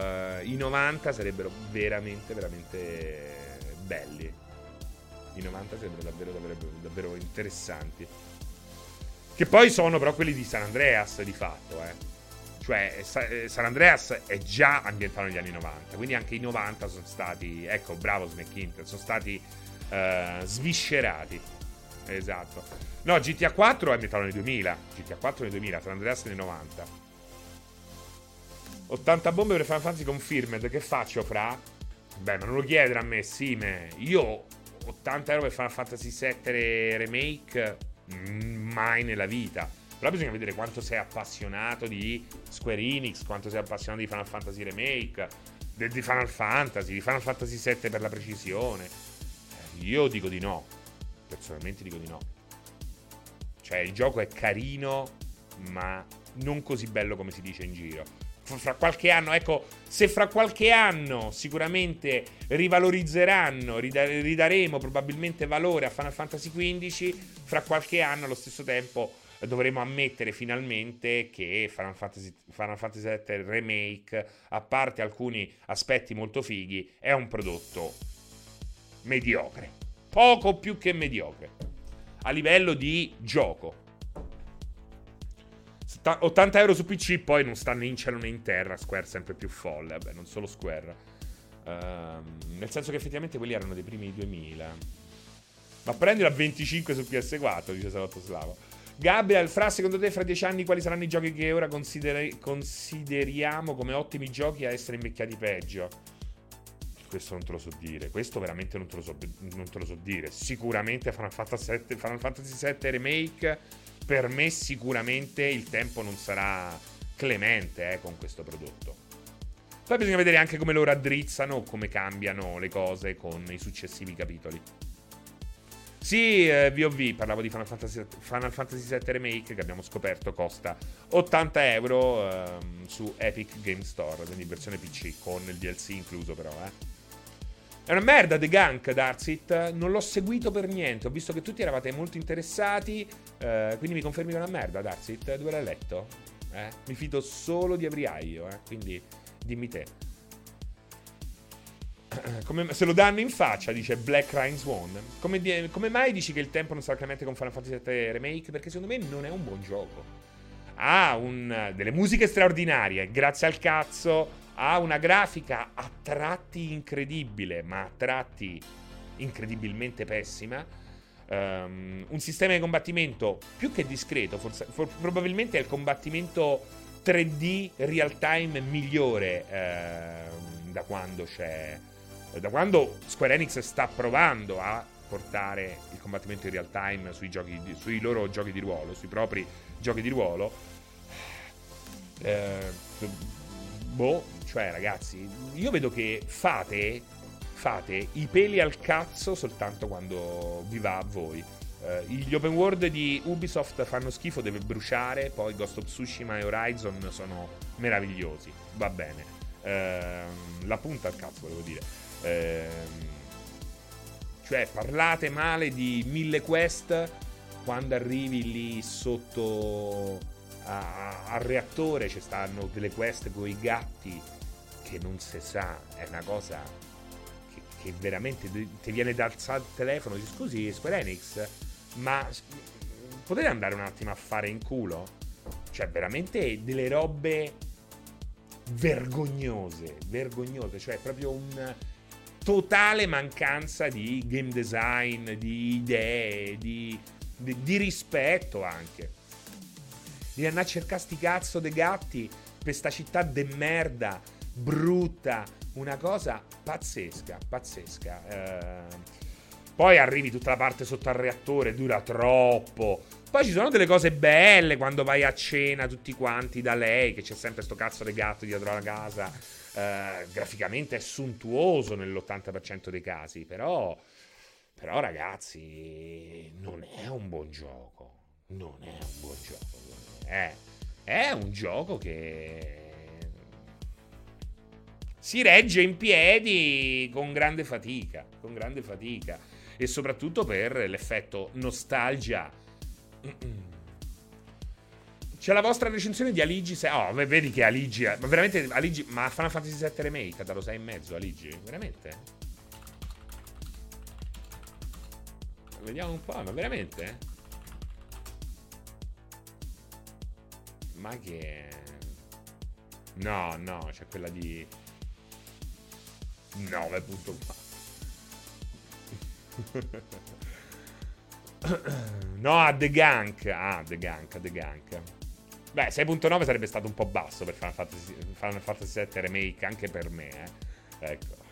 i 90 sarebbero veramente, veramente belli. I 90 sarebbero davvero, davvero, davvero interessanti. Che poi sono però quelli di San Andreas, di fatto, eh. Cioè, San Andreas è già ambientato negli anni 90, quindi anche i 90 sono stati... Ecco, bravo Smackhinter, sono stati sviscerati. Esatto. No, GTA 4 è ambientato nel 2000. GTA 4 nel 2000, San Andreas nel 90. 80 bombe per Final Fantasy Confirmed. Che faccio, fra? Beh, ma non lo chiedere a me, Sime. Io €80 per Final Fantasy VII Remake? Mai nella vita. Però bisogna vedere quanto sei appassionato di Square Enix, quanto sei appassionato di Final Fantasy Remake, di Final Fantasy, di Final Fantasy VII per la precisione. Io dico di no. Personalmente dico di no. Cioè, il gioco è carino, ma non così bello come si dice in giro. Fra qualche anno, ecco, se fra qualche anno sicuramente rivalorizzano, ridaremo probabilmente valore a Final Fantasy XV, fra qualche anno allo stesso tempo dovremo ammettere finalmente che Final Fantasy VII Remake, a parte alcuni aspetti molto fighi, è un prodotto mediocre, poco più che mediocre, a livello di gioco. €80 su PC, poi non sta né in cielo né in terra, Square sempre più folle, vabbè, non solo Square, nel senso che effettivamente quelli erano dei primi 2000. Ma prendilo a 25 su PS4, dice Salotto Slavo. Gabriel, fra, secondo te fra 10 anni quali saranno i giochi che ora consideriamo come ottimi giochi a essere invecchiati peggio? Questo non te lo so dire, questo veramente non te lo so dire. Sicuramente Final Fantasy VII Remake, per me sicuramente il tempo non sarà clemente con questo prodotto. Poi bisogna vedere anche come lo raddrizzano o come cambiano le cose con i successivi capitoli. Sì, VOV, parlavo di Final Fantasy VII Remake, che abbiamo scoperto costa €80 su Epic Games Store, quindi in versione PC, con il DLC incluso però, eh. È una merda The Gunk, Darsit, non l'ho seguito per niente, ho visto che tutti eravate molto interessati, quindi mi confermi che è una merda, Darsit, dove l'hai letto? Mi fido solo di Avriaio, quindi dimmi te. Come, se lo danno in faccia, dice Black Rhine Swan. Come mai dici che il tempo non sarà clemente con Final Fantasy VII Remake? Perché secondo me non è un buon gioco. Ha delle musiche straordinarie, grazie al cazzo. Ha una grafica a tratti incredibile, ma a tratti incredibilmente pessima. Un sistema di combattimento più che discreto, probabilmente è il combattimento 3D real time migliore da quando c'è. Da quando Square Enix sta provando a portare il combattimento in real time sui loro giochi di ruolo, sui propri giochi di ruolo, cioè ragazzi, io vedo che fate i peli al cazzo soltanto quando vi va a voi. Gli open world di Ubisoft fanno schifo, deve bruciare, poi Ghost of Tsushima e Horizon sono meravigliosi, va bene, la punta al cazzo volevo dire. Cioè, parlate male di 1000 quest quando arrivi lì sotto al reattore, ci stanno delle quest con i gatti che non si sa, è una cosa che veramente ti viene da alzare il telefono, dici, scusi Square Enix, ma potete andare un attimo a fare in culo? Cioè veramente delle robe vergognose, cioè proprio un totale mancanza di game design, di idee, di rispetto anche. Devi andare a cercare sti cazzo dei gatti per sta città de merda, brutta, una cosa pazzesca. Poi arrivi tutta la parte sotto al reattore, dura troppo. Poi ci sono delle cose belle quando vai a cena tutti quanti da lei, che c'è sempre sto cazzo di gatto dietro la casa. graficamente è sontuoso nell'80% dei casi, però ragazzi, non è un buon gioco. Non è un buon gioco. È un gioco che si regge in piedi con grande fatica. Con grande fatica. E soprattutto per l'effetto nostalgia. C'è la vostra recensione di Aligi 6. Oh, vedi che Aligi. Ma veramente Aligi. Ma Final Fantasy VII Remake, dallo 6 e mezzo, Aligi. Veramente? Vediamo un po', ma veramente? Ma che... No, no, c'è cioè quella di... 9.1. No, a The Gunk. Ah, The Gunk, The Gunk. Beh, 6.9 sarebbe stato un po' basso per Final Fantasy VII Remake, anche per me, eh. Ecco.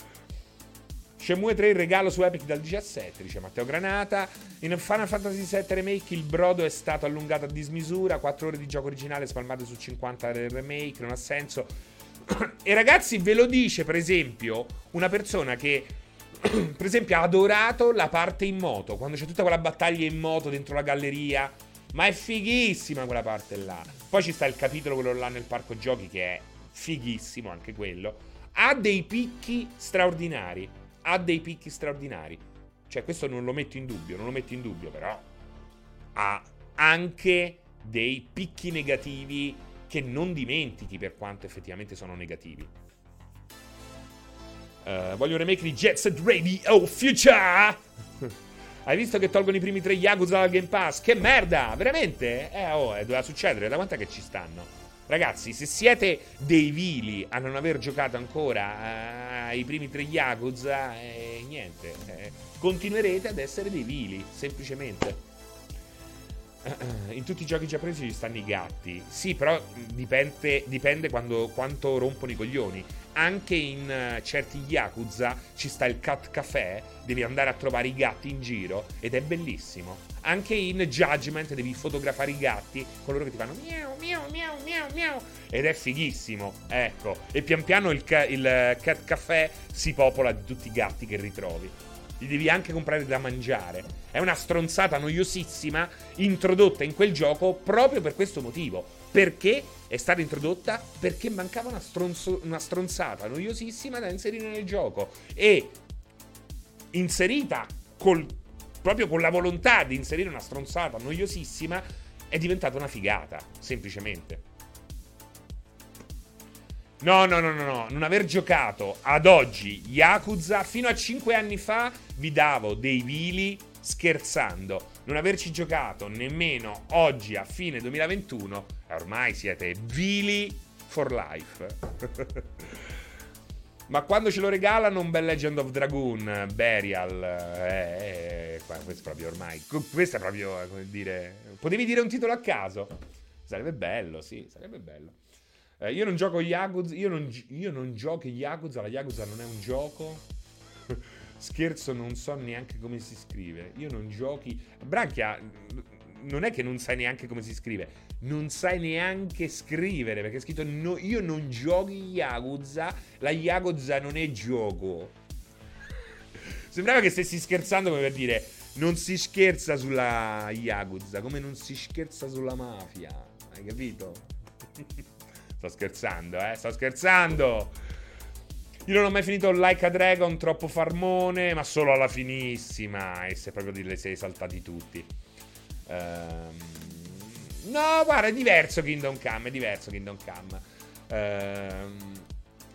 Shenmue 3 il regalo su Epic dal 17, dice Matteo Granata. In Final Fantasy VII Remake il brodo è stato allungato a dismisura, 4 ore di gioco originale spalmate su 50 del remake, non ha senso. E ragazzi, ve lo dice per esempio una persona che per esempio ha adorato la parte in moto, quando c'è tutta quella battaglia in moto dentro la galleria, ma è fighissima quella parte là. Poi ci sta il capitolo quello là nel parco giochi che è fighissimo anche quello. Ha dei picchi straordinari. Ha dei picchi straordinari. Cioè, questo non lo metto in dubbio, non lo metto in dubbio, però ha anche dei picchi negativi che non dimentichi per quanto effettivamente sono negativi. Voglio un remake di Jet Set Radio Future. Hai visto che tolgono i primi 3 Yakuza dal Game Pass? Che merda, veramente? Doveva succedere, da quant'è che ci stanno? Ragazzi, se siete dei vili a non aver giocato ancora i primi 3 Yakuza, niente, continuerete ad essere dei vili, semplicemente. In tutti i giochi giapponesi ci stanno i gatti. Sì, però dipende quanto rompono i coglioni. Anche in certi Yakuza ci sta il cat café, devi andare a trovare i gatti in giro ed è bellissimo. Anche in Judgment devi fotografare i gatti, coloro che ti fanno miau miau miau miau miau ed è fighissimo, ecco. E pian piano il cat café si popola di tutti i gatti che ritrovi. Li devi anche comprare da mangiare. È una stronzata noiosissima introdotta in quel gioco proprio per questo motivo. Perché è stata introdotta? Perché mancava una stronzata noiosissima da inserire nel gioco. E inserita proprio con la volontà di inserire una stronzata noiosissima è diventata una figata, semplicemente. No, non aver giocato ad oggi Yakuza fino a 5 anni fa vi davo dei vili scherzando. Non averci giocato nemmeno oggi a fine 2021, ormai siete vili for life. Ma quando ce lo regalano un bel Legend of Dragoon, Burial, questo proprio ormai, questo è proprio, come dire, potevi dire un titolo a caso, sarebbe bello, sì, sarebbe bello. Io non gioco Yakuza, io non gioco Yakuza, la Yakuza non è un gioco. Scherzo, non so neanche come si scrive. Io non giochi... Branchia, non è che non sai neanche come si scrive, non sai neanche scrivere, perché è scritto no, io non giochi Yakuza, la Yakuza non è gioco. Sembrava che stessi scherzando, come per dire non si scherza sulla Yakuza, come non si scherza sulla mafia, hai capito? Sto scherzando. Io non ho mai finito Like a Dragon, troppo farmone, ma solo alla finissima. E se proprio le sei saltati tutti. No, guarda, è diverso Kingdom Come,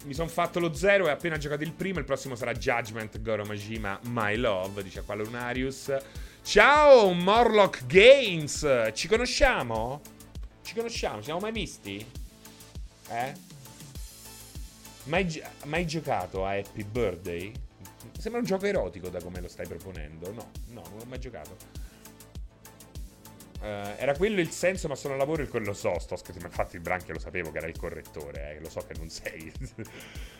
mi sono fatto lo 0 e appena giocato il primo, il prossimo sarà Judgment, Goro Majima, My Love, dice qua Lunarius. Ciao, Morlock Games! Ci conosciamo? Ci siamo mai visti? Mai giocato a Happy Birthday? Sembra un gioco erotico da come lo stai proponendo. No, non l'ho mai giocato. Era quello il senso, ma sono al lavoro. Lo so, sto scherzando. Infatti il Branchia lo sapevo che era il correttore, lo so che non sei.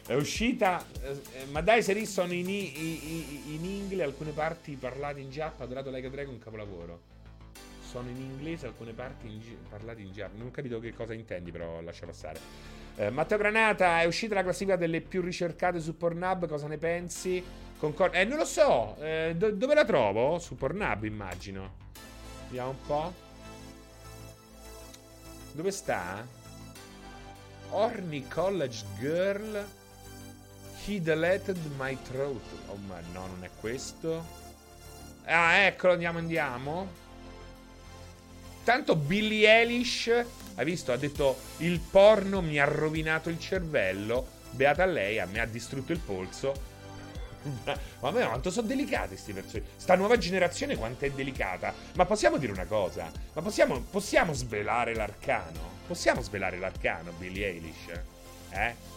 È uscita. Ma dai, se lì sono in inglese alcune parti parlate in giapponese. Ho adorato Like a Dragon, un capolavoro. Sono in inglese, alcune parti parlate in giapponese. Non capito che cosa intendi, però lascia passare. Matteo Granata, è uscita la classifica delle più ricercate su Pornhub, cosa ne pensi? Non lo so, dove la trovo? Su Pornhub immagino. Vediamo un po'. Dove sta? Horny College Girl. He deleted my throat. Oh ma no, non è questo. Ah, eccolo, andiamo. Tanto Billie Eilish, hai visto, ha detto il porno mi ha rovinato il cervello, beata lei, a me ha distrutto il polso. Ma me, quanto sono delicati questi personaggi. Sta nuova generazione quanto è delicata. Ma possiamo dire una cosa? Ma possiamo svelare l'arcano? Possiamo svelare l'arcano, Billie Eilish? Eh?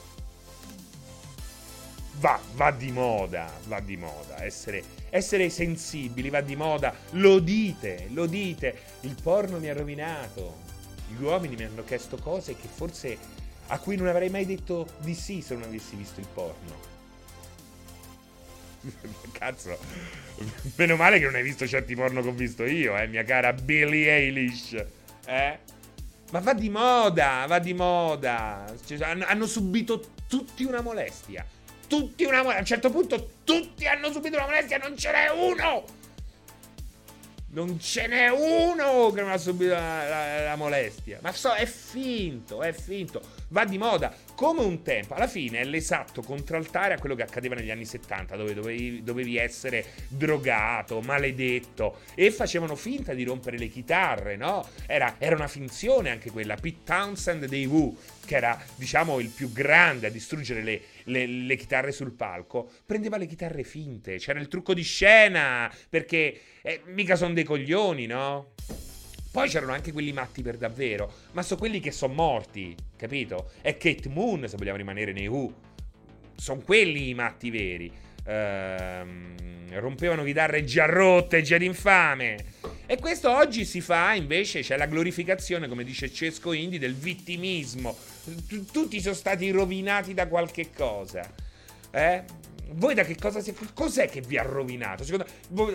Va di moda, va di moda. Essere sensibili, va di moda. Lo dite. Il porno mi ha rovinato. Gli uomini mi hanno chiesto cose che forse a cui non avrei mai detto di sì se non avessi visto il porno. Cazzo, meno male che non hai visto certi porno che ho visto io, mia cara Billie Eilish, eh? Ma va di moda. Cioè, hanno subito tutti una molestia. A un certo punto tutti hanno subito una molestia. Non ce n'è uno che non ha subito la molestia. Ma è finto. Va di moda. Come un tempo, alla fine è l'esatto contraltare a quello che accadeva negli anni 70, dove dovevi essere drogato, maledetto, e facevano finta di rompere le chitarre, no? Era una finzione anche quella. Pete Townshend dei Who, che era, diciamo, il più grande a distruggere le chitarre sul palco, prendeva le chitarre finte, c'era il trucco di scena, perché mica sono dei coglioni, no? Poi c'erano anche quelli matti per davvero, ma sono quelli che sono morti, capito? È Kate Moon, se vogliamo rimanere nei Who, sono quelli i matti veri. Rompevano chitarre già rotte, già d'infame. E questo oggi si fa, invece, c'è la glorificazione, come dice Cesco Indi, del vittimismo. Tutti sono stati rovinati da qualche cosa, eh? Voi da che cosa siete? Cos'è che vi ha rovinato?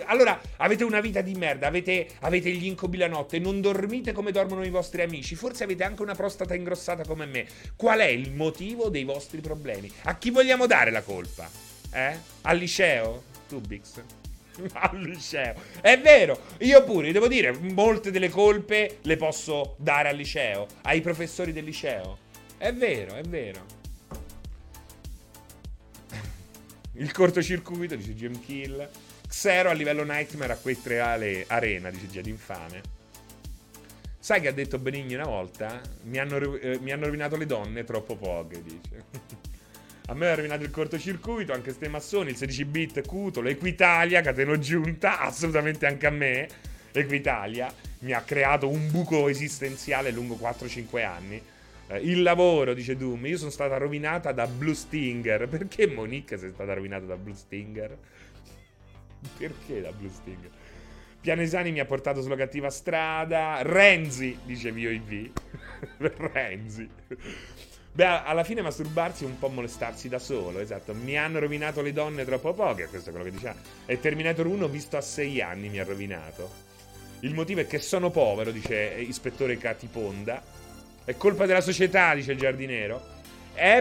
Allora, avete una vita di merda, avete gli incubi la notte, non dormite come dormono i vostri amici, forse avete anche una prostata ingrossata come me. Qual è il motivo dei vostri problemi? A chi vogliamo dare la colpa? Eh? Al liceo? Tubix? Al liceo. È vero, io pure, devo dire, molte delle colpe le posso dare al liceo, ai professori del liceo. È vero. Il cortocircuito, dice Jim Kill. Xero a livello Nightmare a quei tre arena, dice Già d'infame. Sai che ha detto Benigni una volta? Mi hanno rovinato le donne troppo poche, dice. A me ha rovinato il cortocircuito, anche Ste Massoni, il 16-bit, Cutolo, Equitalia, Cateno Giunta, assolutamente anche a me. Equitalia mi ha creato un buco esistenziale lungo 4-5 anni. Il lavoro, dice Doom, io sono stata rovinata da Blue Stinger. Perché Monique sei stata rovinata da Blue Stinger? Perché da Blue Stinger? Pianesani mi ha portato sulla cattiva strada. Renzi, dice VoIV. Renzi. Beh, alla fine masturbarsi è un po' molestarsi da solo, esatto. Mi hanno rovinato le donne troppo poche, questo è quello che diciamo. E Terminator 1 visto a 6 anni mi ha rovinato. Il motivo è che sono povero, dice Ispettore Catiponda. È colpa della società, dice il giardiniero.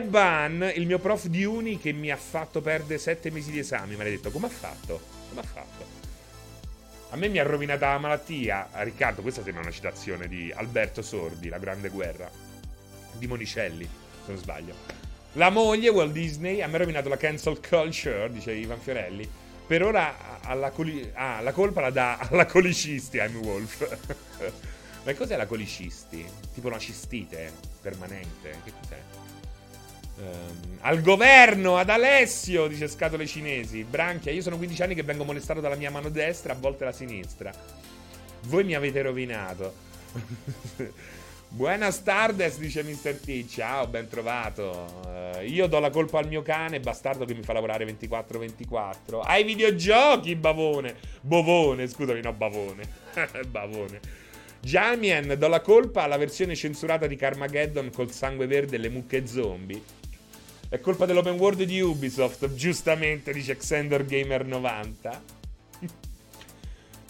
Ban, il mio prof di uni che mi ha fatto perdere 7 mesi di esami. Maledetto, come ha fatto? A me mi ha rovinata la malattia. Riccardo, questa sembra una citazione di Alberto Sordi, La grande guerra, di Monicelli, se non sbaglio. La moglie, Walt Disney, a me ha rovinato la cancel culture, dice Ivan Fiorelli. Per ora la colpa la dà alla colicisti, I'm Wolf. Ma cos'è la colicisti? Tipo una cistite permanente? Che cos'è? Al governo, ad Alessio, dice Scatole Cinesi. Branchia, io sono 15 anni che vengo molestato dalla mia mano destra, a volte la sinistra. Voi mi avete rovinato. Buenas tardes, dice Mr. T. Ciao, ben trovato. Io do la colpa al mio cane, bastardo, che mi fa lavorare 24/24. Ai videogiochi, bavone. Bovone, scusami, no, bavone. Bavone. Jamien, do la colpa alla versione censurata di Carmageddon col sangue verde e le mucche zombie. È colpa dell'open world di Ubisoft, giustamente, dice Xander Gamer 90.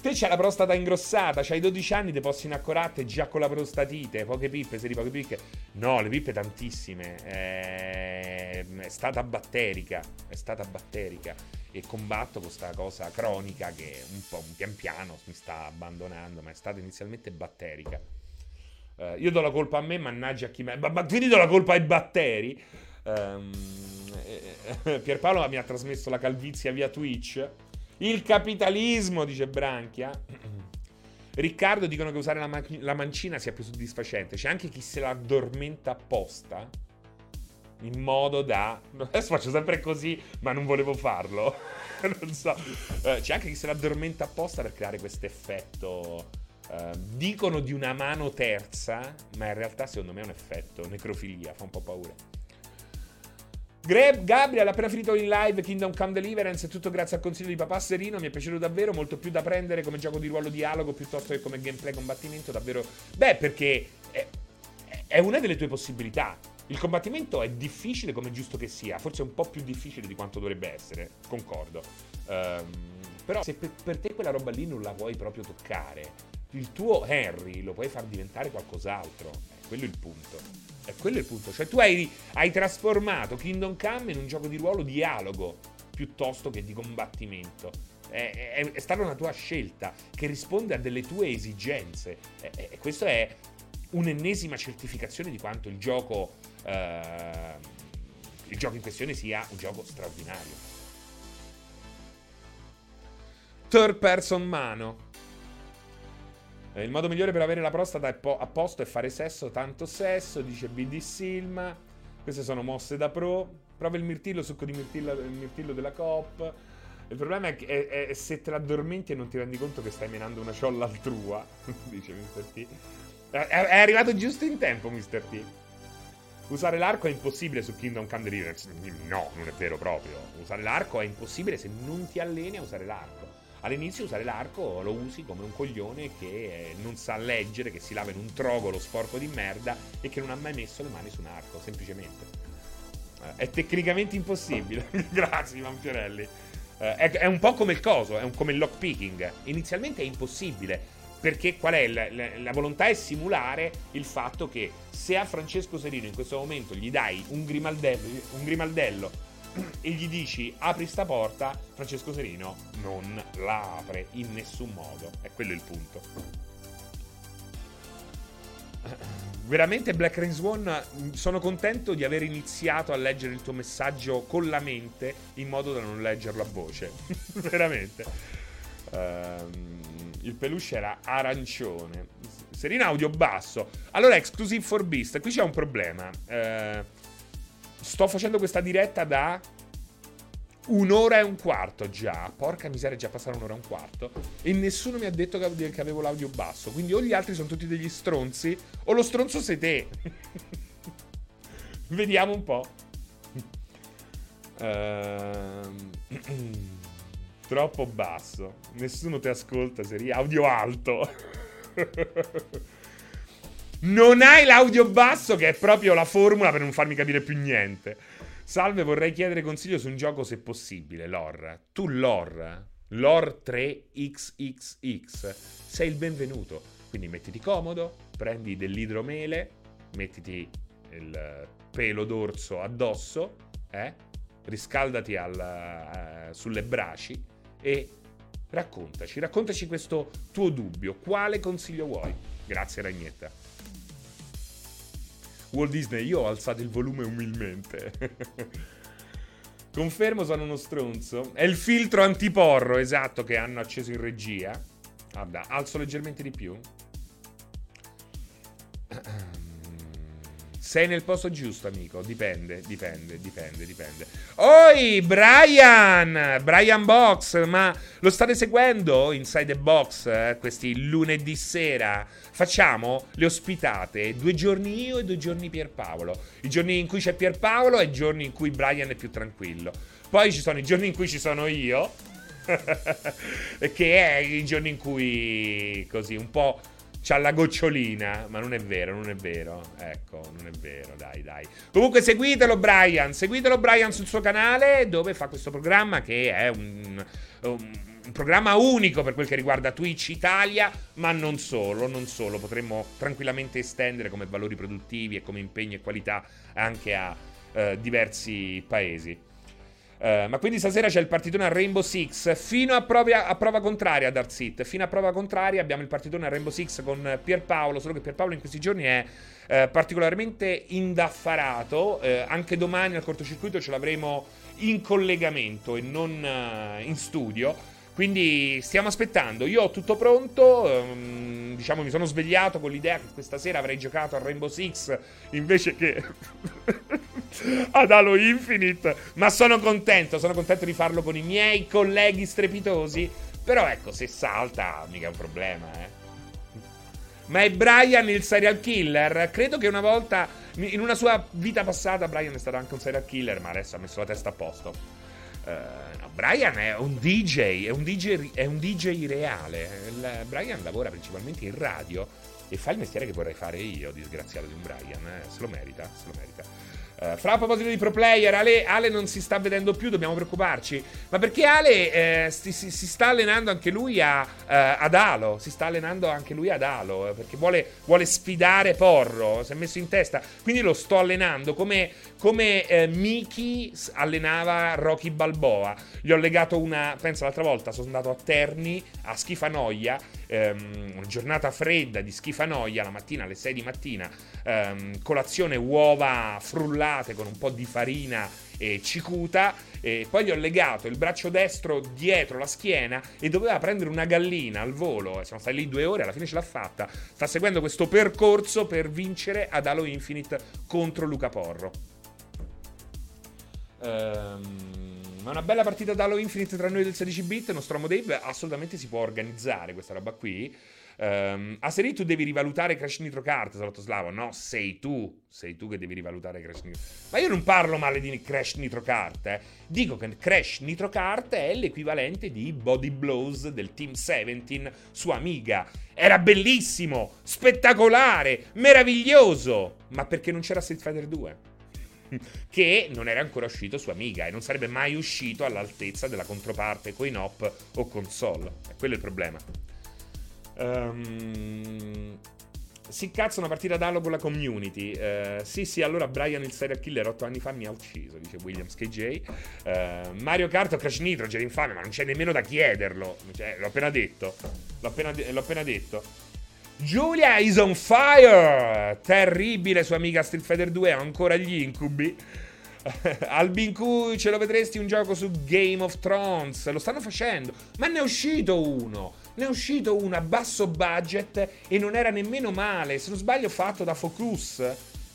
te c'hai la prostata ingrossata, c'hai 12 anni, te possi inaccorate già con la prostatite, poche pippe, sei di poche pippe. No, le pippe tantissime. È stata batterica, e combatto con sta cosa cronica che un po' pian piano mi sta abbandonando, ma è stata inizialmente batterica. Io do la colpa a me, mannaggia a chi me. Ma finito la colpa ai batteri. Pierpaolo mi ha trasmesso la calvizia via Twitch. Il capitalismo, dice Branchia. Riccardo, dicono che usare la mancina sia più soddisfacente. C'è anche chi se la addormenta apposta in modo da... Adesso faccio sempre così, ma non volevo farlo. Non so. C'è anche chi se la addormenta apposta per creare questo effetto. Dicono di una mano terza, ma in realtà secondo me è un effetto necrofilia, fa un po' paura. Gabriel ha appena finito in live Kingdom Come Deliverance, tutto grazie al consiglio di papà Serino, mi è piaciuto davvero, molto più da prendere come gioco di ruolo dialogo piuttosto che come gameplay combattimento, davvero. Beh, perché è una delle tue possibilità. Il combattimento è difficile come giusto che sia, forse un po' più difficile di quanto dovrebbe essere, concordo. Però se per te quella roba lì non la vuoi proprio toccare, il tuo Henry lo puoi far diventare qualcos'altro. Quello è il punto. Cioè tu hai trasformato Kingdom Come in un gioco di ruolo dialogo piuttosto che di combattimento. È stata una tua scelta che risponde a delle tue esigenze. E questo è un'ennesima certificazione di quanto il gioco in questione sia un gioco straordinario. Third person mano. Il modo migliore per avere la prostata a posto è fare sesso, tanto sesso, dice BD Silma. Queste sono mosse da pro. Prova il mirtillo, succo di mirtillo, il mirtillo della Coop. Il problema è se te l'addormenti e non ti rendi conto che stai menando una ciolla altrua, dice Mr. T. È arrivato giusto in tempo, Mr. T. Usare l'arco è impossibile su Kingdom Come Deliverance. No, non è vero proprio. Usare l'arco è impossibile se non ti alleni a usare l'arco. All'inizio usare l'arco lo usi come un coglione che non sa leggere, che si lava in un trogolo sporco di merda e che non ha mai messo le mani su un arco, semplicemente. È tecnicamente impossibile. Grazie, Manfiorelli. È un po' come il coso, come il lockpicking. Inizialmente è impossibile, perché qual è? La volontà è simulare il fatto che se a Francesco Serino in questo momento gli dai un grimaldello e gli dici apri sta porta, Francesco Serino non la apre in nessun modo. È quello il punto. Veramente Black Rain Swan, sono contento di aver iniziato a leggere il tuo messaggio con la mente in modo da non leggerlo a voce. Veramente. Il peluche era arancione. Serino audio basso. Allora Exclusive for Beast, qui c'è un problema. Sto facendo questa diretta da 1 ora e un quarto già. Porca miseria, è già passata 1 ora e un quarto. E nessuno mi ha detto che avevo l'audio basso. Quindi o gli altri sono tutti degli stronzi, o lo stronzo sei te. Vediamo un po'. Troppo basso. Nessuno ti ascolta, seria. Audio alto. Non hai l'audio basso, che è proprio la formula per non farmi capire più niente. Salve, vorrei chiedere consiglio su un gioco se possibile, Lor. Tu Lor 3XXX, sei il benvenuto. Quindi mettiti comodo, prendi dell'idromele, mettiti il pelo d'orso addosso, riscaldati sulle braci e raccontaci questo tuo dubbio. Quale consiglio vuoi? Grazie, Ragnetta. Walt Disney, io ho alzato il volume umilmente. Confermo, sono uno stronzo. È il filtro antiporro, esatto, che hanno acceso in regia. Guarda, alzo leggermente di più. Sei nel posto giusto, amico. Dipende. Oi, Brian Box, ma lo state seguendo Inside the Box questi lunedì sera? Facciamo le ospitate, 2 giorni io e 2 giorni Pierpaolo. I giorni in cui c'è Pierpaolo e i giorni in cui Brian è più tranquillo. Poi ci sono i giorni in cui ci sono io, che è i giorni in cui così un po' c'ha la gocciolina. Ma non è vero, non è vero. Ecco, non è vero, dai, dai. Comunque seguitelo Brian sul suo canale, dove fa questo programma che è un programma unico per quel che riguarda Twitch Italia, ma non solo, non solo. Potremmo tranquillamente estendere come valori produttivi e come impegno e qualità anche a diversi paesi. Ma quindi stasera c'è il partitone a Rainbow Six fino a prova contraria, Darth It. Fino a prova contraria abbiamo il partitone a Rainbow Six con Pierpaolo, solo che Pierpaolo in questi giorni è particolarmente indaffarato. Anche domani al cortocircuito ce l'avremo in collegamento e non in studio. Quindi stiamo aspettando, io ho tutto pronto, diciamo mi sono svegliato con l'idea che questa sera avrei giocato a Rainbow Six invece che ad Halo Infinite, ma sono contento di farlo con i miei colleghi strepitosi, però ecco, se salta mica è un problema, eh. Ma è Brian il serial killer? Credo che una volta, in una sua vita passata, Brian è stato anche un serial killer, ma adesso ha messo la testa a posto. No, Brian è un DJ, è un DJ reale. Brian lavora principalmente in radio e fa il mestiere che vorrei fare io, disgraziato di un Brian, se lo merita, se lo merita. Fra, a proposito di pro player, Ale non si sta vedendo più, dobbiamo preoccuparci. Ma perché Ale si sta allenando anche lui ad Halo, si sta allenando anche lui ad Halo, perché vuole sfidare Porro, si è messo in testa, quindi lo sto allenando come Miki allenava Rocky Balboa. Gli ho legato penso l'altra volta sono andato a Terni a Schifanoia, una giornata fredda di Schifanoia, la mattina alle 6 di mattina, colazione uova frullate con un po' di farina e cicuta, e poi gli ho legato il braccio destro dietro la schiena e doveva prendere una gallina al volo. Siamo stati lì 2 ore, alla fine ce l'ha fatta. Sta seguendo questo percorso per vincere ad Halo Infinite contro Luca Porro. Ma una bella partita da Halo Infinite tra noi del 16-bit, Nostromo Dave, assolutamente si può organizzare questa roba qui. A Seri tu devi rivalutare Crash Nitro Kart, Salottoslavo. No, sei tu che devi rivalutare Crash Nitro. Ma io non parlo male di Crash Nitro Kart, eh. Dico che Crash Nitro Kart è l'equivalente di Body Blows del Team 17 su Amiga. Era bellissimo, spettacolare, meraviglioso, ma perché non c'era Street Fighter 2? Che non era ancora uscito su Amiga e non sarebbe mai uscito all'altezza della controparte coin-op o console. Quello è il problema. Si cazzo una partita d'Halo con la community. Sì, allora Brian il serial killer 8 anni fa mi ha ucciso, dice Williams KJ. Mario Kart o Crash Nitro, c'era infame, ma non c'è nemmeno da chiederlo. Cioè, l'ho appena detto. Giulia is on fire! Terribile sua amica Street Fighter 2, ha ancora gli incubi. Albincu, ce lo vedresti un gioco su Game of Thrones? Lo stanno facendo, ma ne è uscito uno a basso budget e non era nemmeno male. Se non sbaglio, fatto da Focus.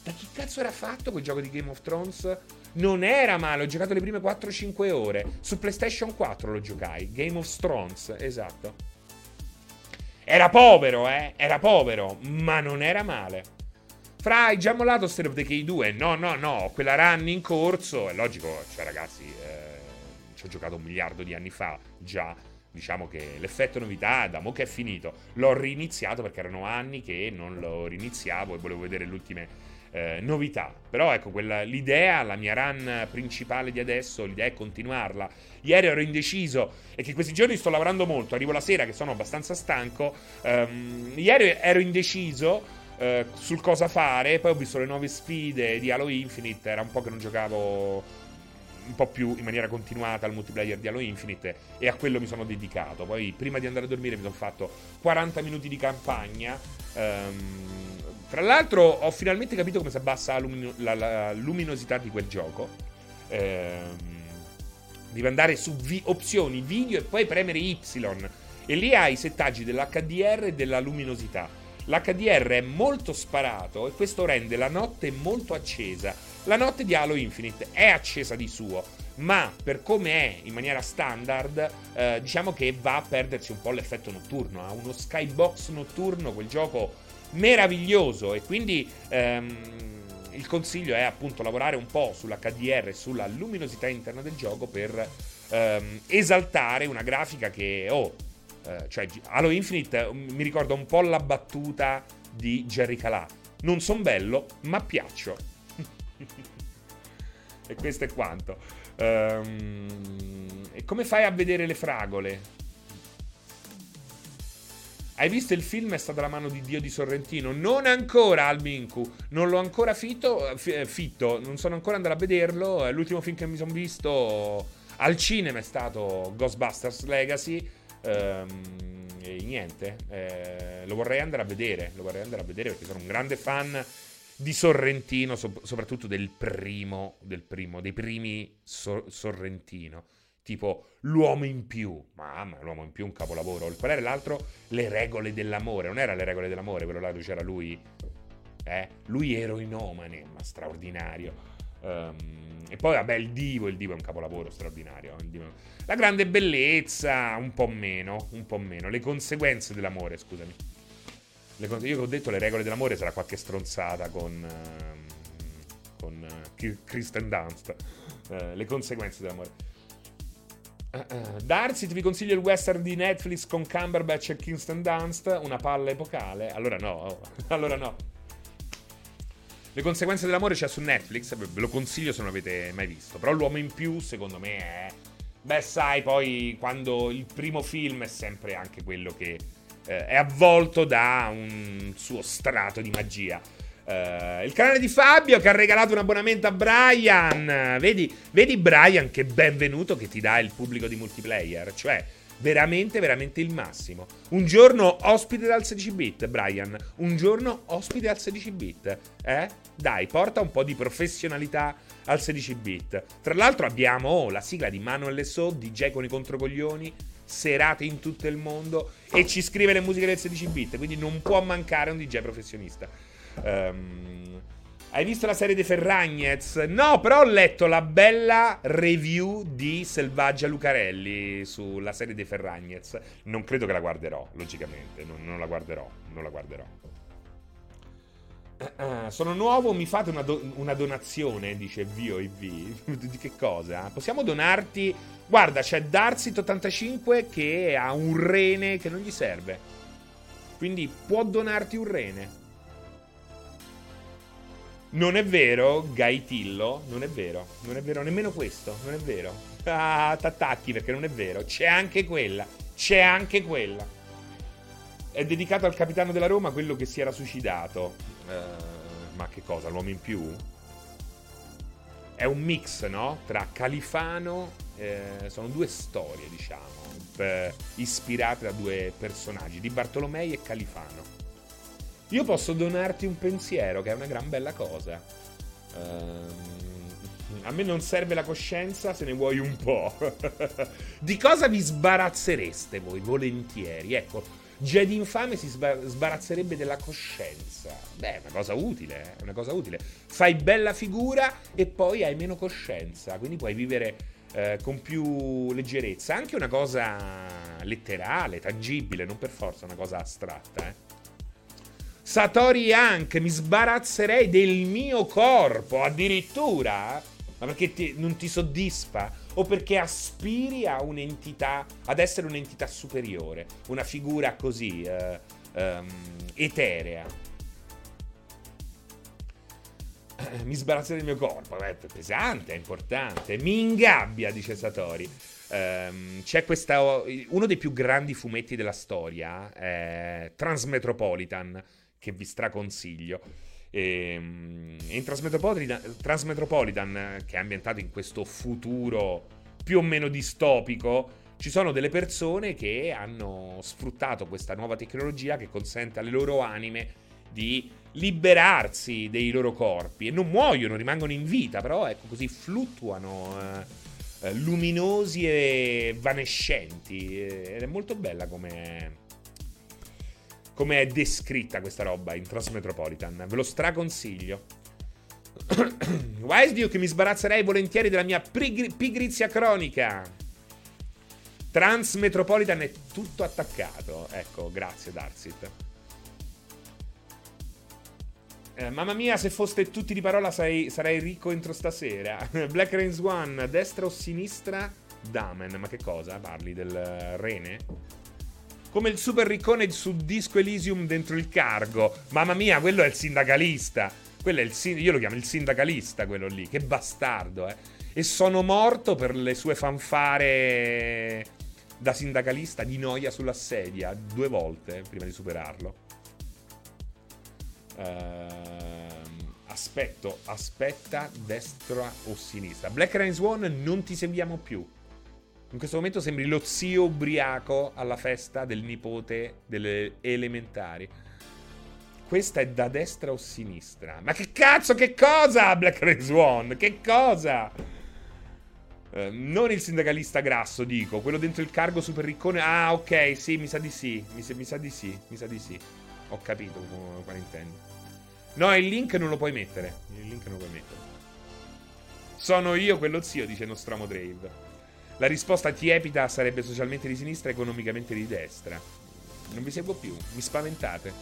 Da chi cazzo era fatto quel gioco di Game of Thrones? Non era male, ho giocato le prime 4-5 ore. Su PlayStation 4 lo giocai, Game of Thrones, esatto. Era povero, ma non era male. Fra, hai già mollato State of Decay 2? No, quella run in corso, è logico, cioè ragazzi, ci ho giocato 1 miliardo di anni fa, già, diciamo che l'effetto novità, da mo' che è finito, l'ho riniziato perché erano anni che non lo riniziavo e volevo vedere le ultime novità, però ecco, l'idea, la mia run principale di adesso, l'idea è continuarla. Ieri ero indeciso e che questi giorni sto lavorando molto, arrivo la sera che sono abbastanza stanco. Ieri ero indeciso sul cosa fare, poi ho visto le nuove sfide di Halo Infinite, era un po' che non giocavo un po' più in maniera continuata al multiplayer di Halo Infinite e a quello mi sono dedicato. Poi prima di andare a dormire mi sono fatto 40 minuti di campagna. Tra l'altro ho finalmente capito come si abbassa la luminosità di quel gioco. Devi andare su opzioni, video e poi premere Y. E lì hai i settaggi dell'HDR e della luminosità. L'HDR è molto sparato e questo rende la notte molto accesa. La notte di Halo Infinite è accesa di suo, ma per come è in maniera standard, diciamo che va a perdersi un po' l'effetto notturno. Ha uno skybox notturno quel gioco, meraviglioso, e quindi il consiglio è appunto lavorare un po' sull'HDR e sulla luminosità interna del gioco per esaltare una grafica che Cioè, Halo Infinite mi ricorda un po' la battuta di Jerry Calà. Non son bello, ma piaccio. E questo è quanto. E come fai a vedere le fragole? Hai visto il film È stata la mano di Dio di Sorrentino? Non ancora, Albinku. Non l'ho ancora fitto. Non sono ancora andato a vederlo. L'ultimo film che mi sono visto al cinema è stato Ghostbusters Legacy. E niente, lo vorrei andare a vedere. Lo vorrei andare a vedere perché sono un grande fan di Sorrentino, soprattutto dei primi Sorrentino. Tipo L'uomo in più. Mamma, L'uomo in più è un capolavoro. Qual era l'altro? Le regole dell'amore. Non era Le regole dell'amore, quello là dove c'era lui. Lui eroinomane, ma straordinario. E poi vabbè, il Divo è un capolavoro straordinario. La grande bellezza, un po' meno. Le conseguenze dell'amore, scusami. Io che ho detto Le regole dell'amore, sarà qualche stronzata con Kristen Dunst. Le conseguenze dell'amore. Darcy, vi consiglio il western di Netflix con Cumberbatch e Kirsten Dunst, una palla epocale. Allora no. Le conseguenze dell'amore c'è su Netflix, ve lo consiglio se non l'avete mai visto. Però L'uomo in più, secondo me, è... Beh, sai, poi quando il primo film è sempre anche quello che è avvolto da un suo strato di magia. Il canale di Fabio che ha regalato un abbonamento a Brian. Vedi Brian, che benvenuto che ti dà il pubblico di Multiplayer. Cioè, veramente il massimo. Un giorno ospite dal 16-bit, Brian. Un giorno ospite al 16-bit. Dai, porta un po' di professionalità al 16-bit. Tra l'altro abbiamo la sigla di Manuel Lesso, DJ con i controcoglioni, serate in tutto il mondo. E ci scrive le musiche del 16-bit. Quindi non può mancare un DJ professionista. Hai visto la serie dei Ferragnez? No, però ho letto la bella review di Selvaggia Lucarelli sulla serie dei Ferragnez. Non credo che la guarderò, logicamente. Non la guarderò. Sono nuovo, mi fate una donazione, dice VOIV. Di che cosa? Possiamo donarti? Guarda, c'è Darcy85 che ha un rene che non gli serve, quindi può donarti un rene. Non è vero, Gaitillo, non è vero, nemmeno questo, non è vero. Ah, t'attacchi perché non è vero, c'è anche quella. È dedicato al capitano della Roma, quello che si era suicidato. Ma che cosa, L'uomo in più? È un mix, no? Tra Califano, sono due storie, diciamo, ispirate da due personaggi, Di Bartolomei e Califano. Io posso donarti un pensiero, che è una gran bella cosa. A me non serve la coscienza, se ne vuoi un po'. Di cosa vi sbarazzereste voi, volentieri? Ecco, Jedi Infame si sbarazzerebbe della coscienza. Beh, è una cosa utile. Fai bella figura e poi hai meno coscienza, quindi puoi vivere con più leggerezza. Anche una cosa letterale, tangibile, non per forza una cosa astratta, Satori anche, mi sbarazzerei del mio corpo, addirittura? Ma perché non ti soddisfa? O perché aspiri a un'entità, ad essere un'entità superiore, una figura così, eterea? Mi sbarazzerei del mio corpo, è pesante, è importante, mi ingabbia, dice Satori. C'è questa, uno dei più grandi fumetti della storia, Transmetropolitan, che vi straconsiglio. In Transmetropolitan, che è ambientato in questo futuro più o meno distopico, ci sono delle persone che hanno sfruttato questa nuova tecnologia che consente alle loro anime di liberarsi dei loro corpi e non muoiono, rimangono in vita, però ecco, così fluttuano, luminosi e vanescenti, ed è molto bella come è descritta questa roba in Transmetropolitan. Ve lo straconsiglio. Wise Duke, mi sbarazzerei volentieri della mia pigrizia cronica. Transmetropolitan è tutto attaccato. Ecco, grazie Darsit. Mamma mia, se foste tutti di parola sarei ricco entro stasera. Black Rains One, destra o sinistra? Damen, ma che cosa? Parli del rene? Come il super riccone su Disco Elysium dentro il cargo. Mamma mia, quello è il sindacalista. Quello è il io lo chiamo il sindacalista, quello lì. Che bastardo, eh. E sono morto per le sue fanfare da sindacalista di noia sulla sedia. 2 volte prima di superarlo. Aspetta, destra o sinistra. Black Rain Swan, non ti seguiamo più. In questo momento sembri lo zio ubriaco alla festa del nipote delle elementari. Questa è da destra o sinistra? Ma che cazzo, che cosa? Black Red Swan, che cosa? Non il sindacalista grasso, dico. Quello dentro il cargo super riccone. Ah, ok, sì, mi sa di sì. Mi sa di sì. Ho capito quale intendo. No, il link non lo puoi mettere. Sono io quello zio, dice Nostromo Drave. La risposta tiepida sarebbe socialmente di sinistra, economicamente di destra. Non vi seguo più, mi spaventate.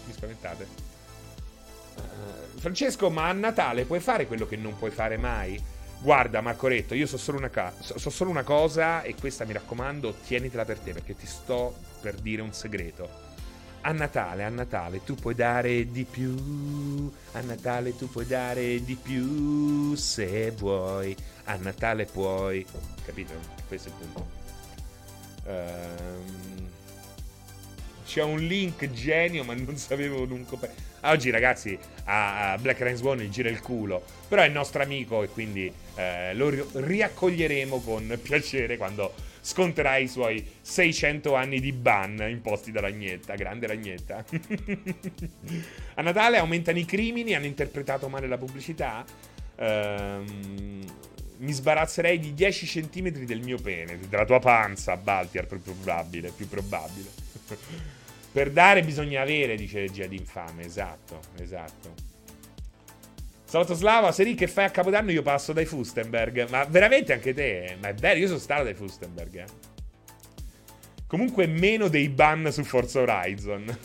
Francesco, ma a Natale puoi fare quello che non puoi fare mai? Guarda Marcoretto, io so solo una cosa, e questa mi raccomando, tienitela per te, perché ti sto per dire un segreto. A Natale tu puoi dare di più. A Natale tu puoi dare di più se vuoi. A Natale puoi. Capito? Questo è il punto. C'è un link genio, ma non sapevo nunca. Oggi, ragazzi, a Black Rain Swan gira il culo. Però è il nostro amico, e quindi lo riaccoglieremo con piacere quando sconterà i suoi 600 anni di ban imposti da Ragnetta. Grande Ragnetta. A Natale aumentano i crimini. Hanno interpretato male la pubblicità. Mi sbarazzerei di 10 centimetri del mio pene, della tua panza, Baltiar, più probabile. Per dare bisogna avere, dice Regia d'Infame. Esatto. Salatoslava, Seri, che fai a Capodanno? Io passo dai Fustenberg. Ma veramente anche te? Ma è bello, io sono stato dai Fustenberg, eh. Comunque meno dei ban su Forza Horizon.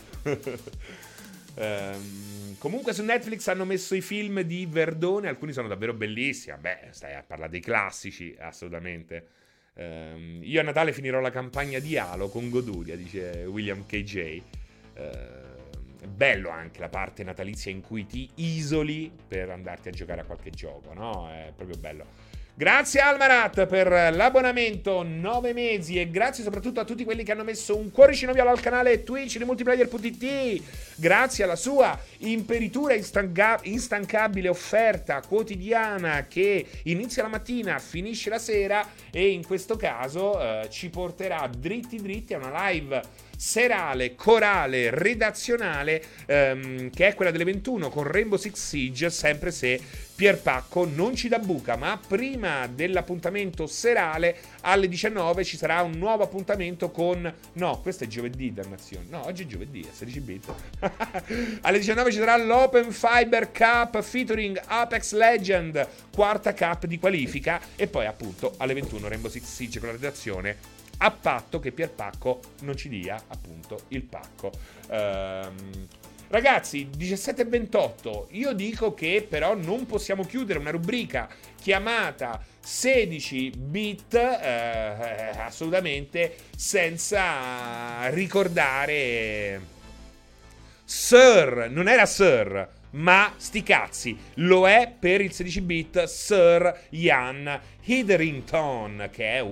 Comunque su Netflix hanno messo i film di Verdone. Alcuni sono davvero bellissimi. Beh, stai a parlare dei classici, assolutamente. Io a Natale finirò la campagna di Halo con goduria, dice William KJ. Bello anche la parte natalizia in cui ti isoli per andarti a giocare a qualche gioco, no? È proprio bello. Grazie Almarat per l'abbonamento, 9 mesi, e grazie soprattutto a tutti quelli che hanno messo un cuoricino viola al canale Twitch di Multiplayer.it. Grazie alla sua imperitura instancabile offerta quotidiana che inizia la mattina, finisce la sera, e in questo caso ci porterà dritti a una live serale, corale, redazionale, che è quella delle 21 con Rainbow Six Siege, sempre se Pierpacco non ci dà buca. Ma prima dell'appuntamento serale alle 19 ci sarà un nuovo appuntamento con... No, questo è giovedì, dannazione. No, oggi è giovedì, è 16 bit. Alle 19 ci sarà l'Open Fiber Cup featuring Apex Legend, quarta cup di qualifica, e poi appunto alle 21 Rainbow Six Siege con la redazione, a patto che Pierpacco non ci dia appunto il pacco. Ragazzi, 17:28, io dico che però non possiamo chiudere una rubrica chiamata 16 bit, assolutamente, senza ricordare Sir, non era Sir, ma sti cazzi, lo è per il 16 bit, Sir Ian Hetherington, che è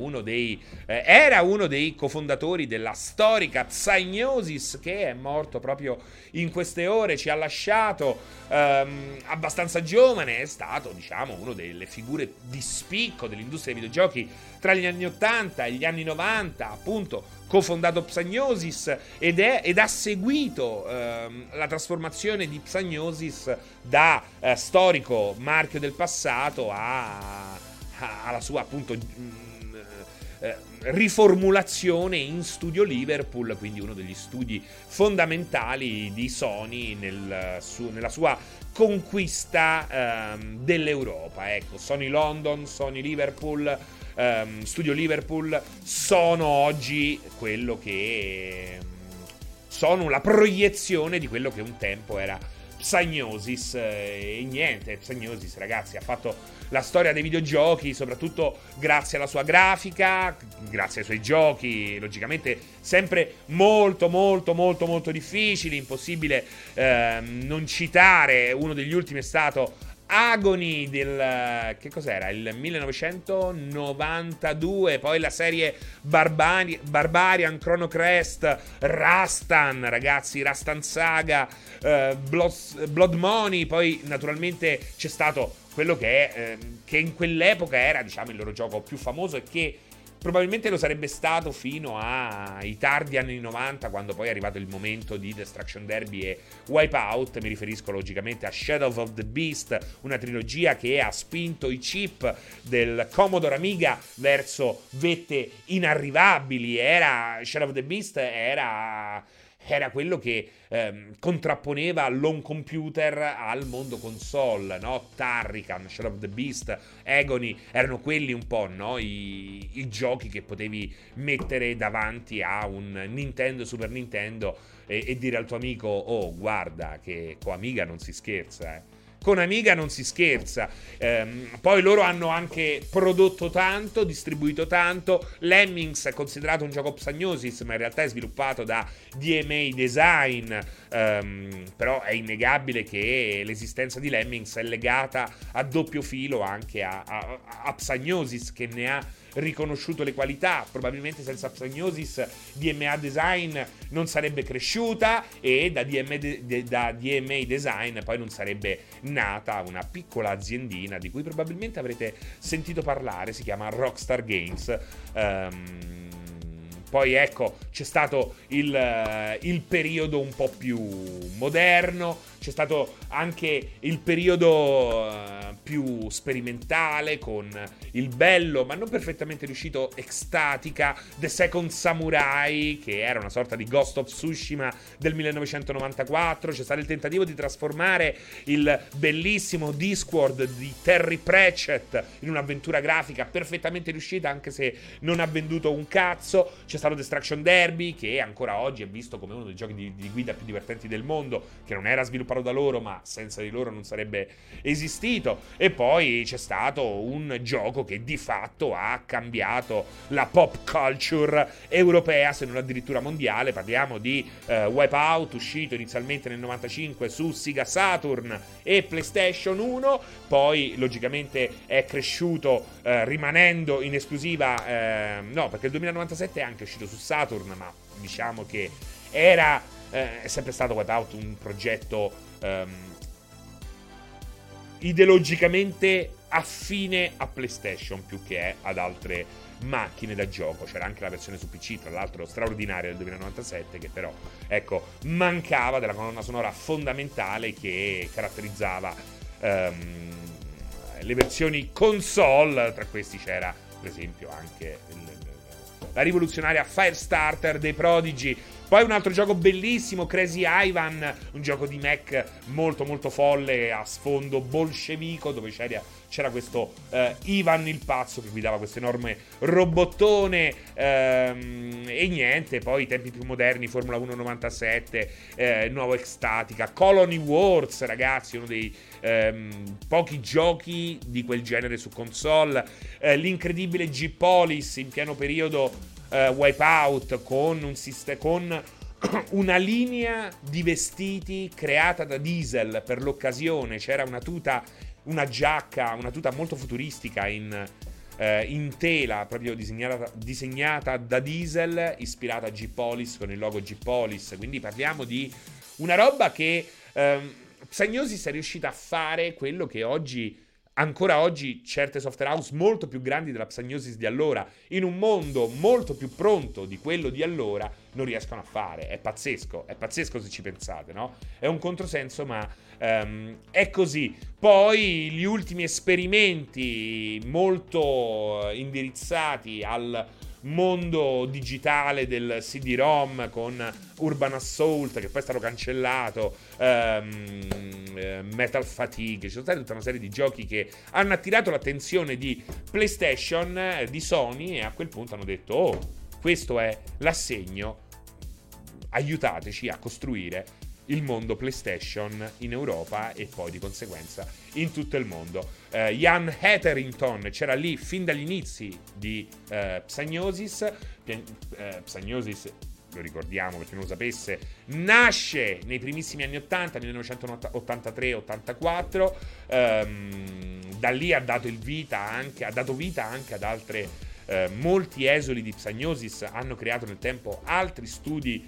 era uno dei cofondatori della storica Psygnosis, che è morto proprio in queste ore, ci ha lasciato abbastanza giovane. È stato, diciamo, uno delle figure di spicco dell'industria dei videogiochi tra gli anni 80 e gli anni 90, appunto cofondato Psygnosis, ed ha seguito la trasformazione di Psygnosis da storico marchio del passato alla sua appunto riformulazione in studio Liverpool, quindi uno degli studi fondamentali di Sony nella sua conquista dell'Europa. Ecco, Sony London, Sony Liverpool, studio Liverpool sono oggi quello che sono la proiezione di quello che un tempo era Psygnosis, e niente, Psygnosis ragazzi ha fatto la storia dei videogiochi soprattutto grazie alla sua grafica, grazie ai suoi giochi logicamente sempre molto difficili, impossibile non citare, uno degli ultimi è stato Agony del, che cos'era, il 1992, poi la serie Barbarian, Chrono Crest, Rastan, ragazzi, Rastan Saga, Blood Money, poi naturalmente c'è stato quello che in quell'epoca era, diciamo, il loro gioco più famoso e che probabilmente lo sarebbe stato fino ai tardi anni 90, quando poi è arrivato il momento di Destruction Derby e Wipeout. Mi riferisco logicamente a Shadow of the Beast, una trilogia che ha spinto i chip del Commodore Amiga verso vette inarrivabili. Shadow of the Beast era quello che contrapponeva l'home computer al mondo console, no? Tarrican, Shadow of the Beast, Agony erano quelli un po', no? I giochi che potevi mettere davanti a un Nintendo, Super Nintendo e dire al tuo amico: oh, guarda che con Amiga non si scherza, eh. Con Amiga non si scherza. Poi loro hanno anche prodotto tanto, distribuito tanto. Lemmings è considerato un gioco Psygnosis, ma in realtà è sviluppato da DMA Design. Però è innegabile che l'esistenza di Lemmings è legata a doppio filo anche a Psygnosis, che ne ha riconosciuto le qualità. Probabilmente senza Psygnosis DMA Design non sarebbe cresciuta e da DMA Design poi non sarebbe nata una piccola aziendina di cui probabilmente avrete sentito parlare, si chiama Rockstar Games. Poi ecco, c'è stato il periodo un po' più moderno, c'è stato anche il periodo più sperimentale con il bello, ma non perfettamente riuscito, Ecstatica, The Second Samurai, che era una sorta di Ghost of Tsushima del 1994, c'è stato il tentativo di trasformare il bellissimo Discworld di Terry Pratchett in un'avventura grafica perfettamente riuscita, anche se non ha venduto un cazzo. C'è stato Destruction Derby, che ancora oggi è visto come uno dei giochi di guida più divertenti del mondo, che non era sviluppato da loro, ma senza di loro non sarebbe esistito. E poi c'è stato un gioco che di fatto ha cambiato la pop culture europea, se non addirittura mondiale. Parliamo di Wipeout, uscito inizialmente nel 95 su Sega Saturn e PlayStation 1, poi logicamente è cresciuto rimanendo in esclusiva, no, perché il 2097 è anche uscito su Saturn, ma diciamo che è sempre stato Wipeout un progetto ideologicamente affine a PlayStation più che ad altre macchine da gioco. C'era anche la versione su PC, tra l'altro straordinaria, del 2097, che però, ecco, mancava della colonna sonora fondamentale che caratterizzava le versioni console. Tra questi c'era per esempio anche la rivoluzionaria Firestarter dei Prodigy. Poi un altro gioco bellissimo, Crazy Ivan, un gioco di mech molto folle a sfondo bolscevico, dove c'era questo Ivan il pazzo che guidava questo enorme robottone, e niente. Poi i tempi più moderni, Formula 1 97, nuovo Ecstatica, Colony Wars, ragazzi, uno dei pochi giochi di quel genere su console, l'incredibile G-Police in pieno periodo, Wipeout con una linea di vestiti creata da Diesel per l'occasione. C'era una tuta, una giacca, una tuta molto futuristica in tela, proprio disegnata da Diesel, ispirata a G-Police, con il logo G-Police. Quindi parliamo di una roba che Psygnosis è riuscita a fare, quello che ancora oggi certe software house molto più grandi della Psygnosis di allora, in un mondo molto più pronto di quello di allora, non riescono a fare. È pazzesco se ci pensate, no? È un controsenso, ma è così. Poi gli ultimi esperimenti molto indirizzati al mondo digitale del CD-ROM, con Urban Assault, che poi è stato cancellato, Metal Fatigue. Ci sono state tutta una serie di giochi che hanno attirato l'attenzione di PlayStation, di Sony, e a quel punto hanno detto: oh, questo è l'assegno, aiutateci a costruire il mondo PlayStation in Europa e poi di conseguenza in tutto il mondo. Ian Hetherington c'era lì fin dagli inizi di Psygnosis. Psygnosis, lo ricordiamo per chi non lo sapesse, nasce nei primissimi anni 80, 1983-84. Da lì ha dato vita anche ad altre, molti esuli di Psygnosis hanno creato nel tempo altri studi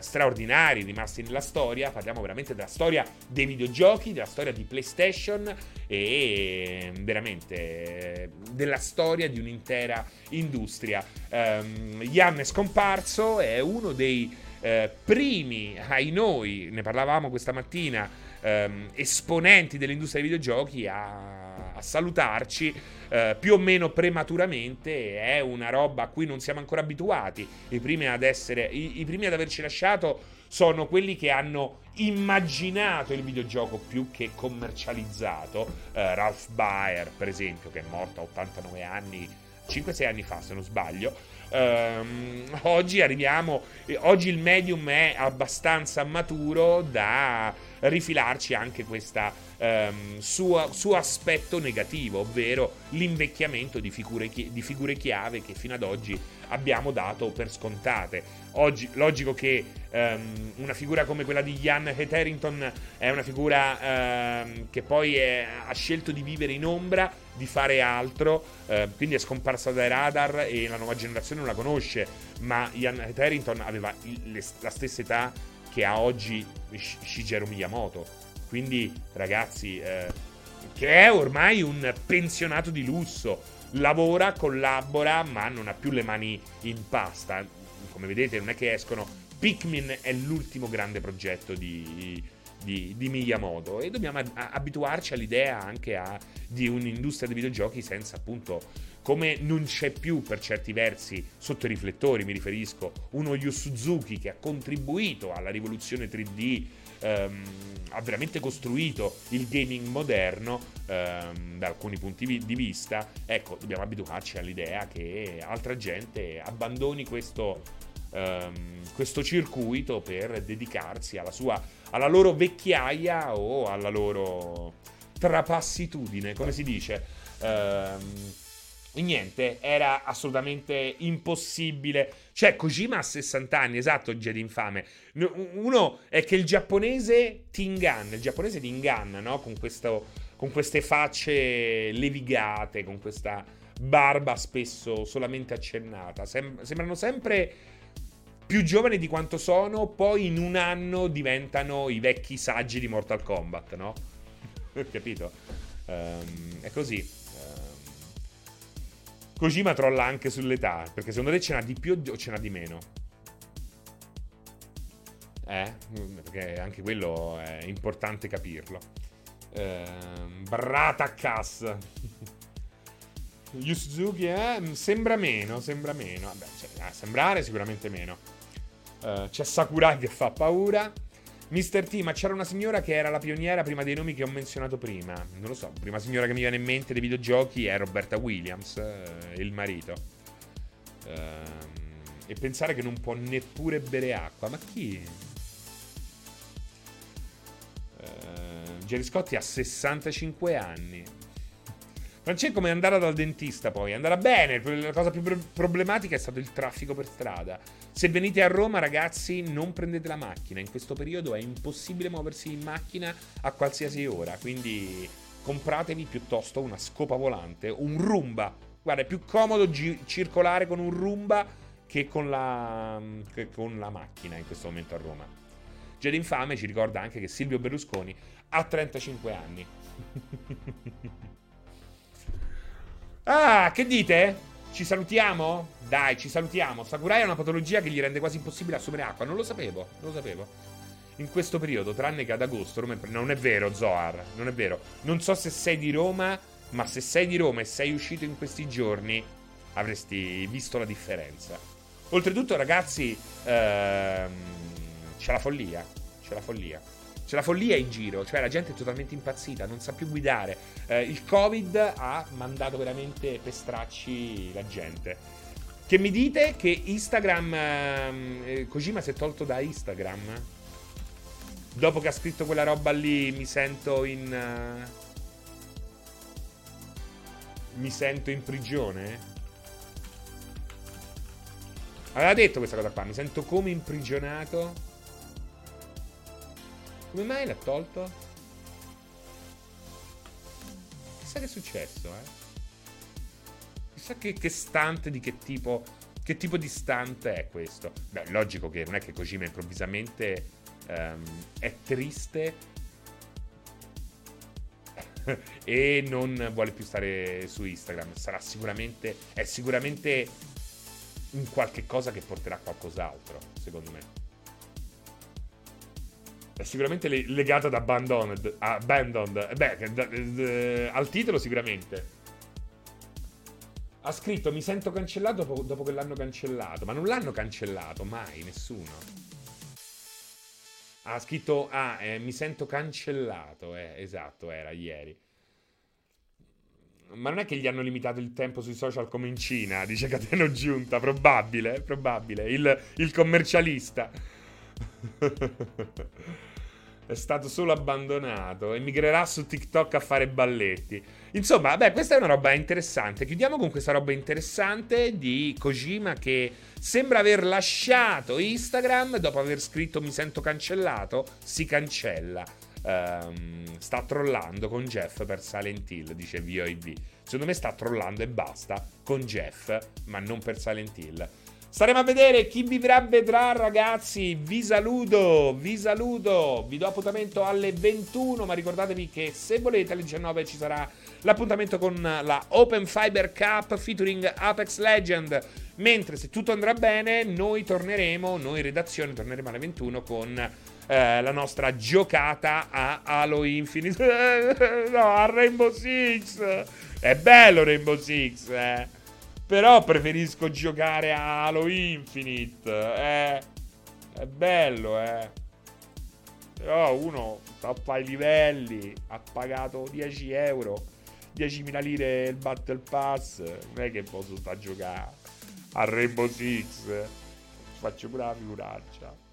straordinari rimasti nella storia. Parliamo veramente della storia dei videogiochi, della storia di PlayStation e veramente della storia di un'intera industria. Ian è scomparso, è uno dei primi, ai noi, ne parlavamo questa mattina, esponenti dell'industria dei videogiochi a salutarci più o meno prematuramente. È una roba a cui non siamo ancora abituati. I primi ad averci lasciato sono quelli che hanno immaginato il videogioco più che commercializzato. Ralph Baer, per esempio, che è morto a 89 anni 5-6 anni fa, se non sbaglio. Oggi il medium è abbastanza maturo da rifilarci anche questo suo aspetto negativo, ovvero l'invecchiamento di figure chiave che fino ad oggi abbiamo dato per scontate. Oggi, logico che una figura come quella di Ian Hetherington è una figura che poi ha scelto di vivere in ombra, di fare altro, quindi è scomparsa dai radar e la nuova generazione non la conosce. Ma Ian Hetherington aveva la stessa età che ha oggi Shigeru Miyamoto, quindi ragazzi, che è ormai un pensionato di lusso. Lavora, collabora, ma non ha più le mani in pasta. Come vedete non è che escono. Pikmin è l'ultimo grande progetto di Miyamoto, e dobbiamo abituarci all'idea anche di un'industria dei videogiochi senza, appunto, come non c'è più per certi versi sotto i riflettori. Mi riferisco uno Yu Suzuki che ha contribuito alla rivoluzione 3D, ha veramente costruito il gaming moderno da alcuni punti di vista. Ecco, dobbiamo abituarci all'idea che altra gente abbandoni questo circuito per dedicarsi alla loro vecchiaia o alla loro trapassitudine, come si dice. Niente, era assolutamente impossibile. Cioè, Kojima a 60 anni, esatto, oggi è di infame. Uno è che il giapponese ti inganna, no? Con queste facce levigate, con questa barba spesso solamente accennata. Sembrano sempre più giovani di quanto sono, poi in un anno diventano i vecchi saggi di Mortal Kombat, no? Capito? È così. Kojima trolla anche sull'età, perché secondo te ce n'ha di più o ce n'ha di meno? Perché anche quello è importante capirlo. Bratakas. Yusuzuki, sembra meno. Vabbè, cioè, a sembrare sicuramente meno. C'è Sakurai che fa paura. Mr. T, ma c'era una signora che era la pioniera prima dei nomi che ho menzionato prima. Non lo so, la prima signora che mi viene in mente dei videogiochi è Roberta Williams, il marito. E pensare che non può neppure bere acqua. Ma chi? Jerry Scotti ha 65 anni. Francesco, come andare dal dentista poi? Andrà bene, la cosa più problematica è stato il traffico per strada. Se venite a Roma, ragazzi, non prendete la macchina. In questo periodo è impossibile muoversi in macchina a qualsiasi ora, quindi compratevi piuttosto una scopa volante, un Roomba. Guarda, è più comodo circolare con un Roomba che con la macchina in questo momento a Roma. Jedi Infame ci ricorda anche che Silvio Berlusconi ha 35 anni. Ah, che dite? Ci salutiamo? Dai, ci salutiamo. Sakurai ha una patologia che gli rende quasi impossibile assumere acqua. Non lo sapevo. In questo periodo, tranne che ad agosto, Roma è... Non è vero, Zoar, non è vero. Non so se sei di Roma, ma se sei di Roma e sei uscito in questi giorni, avresti visto la differenza. Oltretutto, ragazzi, c'è la follia. C'è la follia in giro, cioè la gente è totalmente impazzita, non sa più guidare. Il Covid ha mandato veramente pestracci la gente. Che mi dite che Instagram, Kojima si è tolto da Instagram? dopo che ha scritto quella roba lì mi sento in prigione. Aveva detto questa cosa qua, mi sento come imprigionato. Come mai l'ha tolto? Chissà che è successo, Chissà che stante di che tipo. Che tipo di stante è questo? Beh, è logico che non è che Kojima improvvisamente è triste e non vuole più stare su Instagram. Sarà sicuramente. È sicuramente un qualche cosa che porterà a qualcos'altro, secondo me. È sicuramente legata ad Abandoned. Beh, al titolo sicuramente. Ha scritto mi sento cancellato dopo che l'hanno cancellato. Ma non l'hanno cancellato mai, nessuno. Ha scritto mi sento cancellato, esatto, era ieri. Ma non è che gli hanno limitato il tempo sui social come in Cina, dice Cateno Giunta. Probabile. Il commercialista è stato solo abbandonato e migrerà su TikTok a fare balletti. Insomma, beh, questa è una roba interessante. Chiudiamo con questa roba interessante di Kojima, che sembra aver lasciato Instagram dopo aver scritto mi sento cancellato. Si cancella. Sta trollando con Jeff per Silent Hill, dice VOIV. Secondo me sta trollando e basta con Jeff, ma non per Silent Hill. Staremo a vedere. Chi vivrà vedrà, ragazzi. Vi saluto. Vi do appuntamento alle 21, ma ricordatevi che se volete alle 19 ci sarà l'appuntamento con la Open Fiber Cup featuring Apex Legend. Mentre se tutto andrà bene noi redazione torneremo alle 21 con la nostra giocata a Halo Infinite. No, a Rainbow Six. È bello Rainbow Six, però preferisco giocare a Halo Infinite. È bello, però uno tappa i livelli. Ha pagato 10 euro 10.000 lire il Battle Pass. Non è che posso sta a giocare a Rainbow Six. Faccio pure la figuraccia.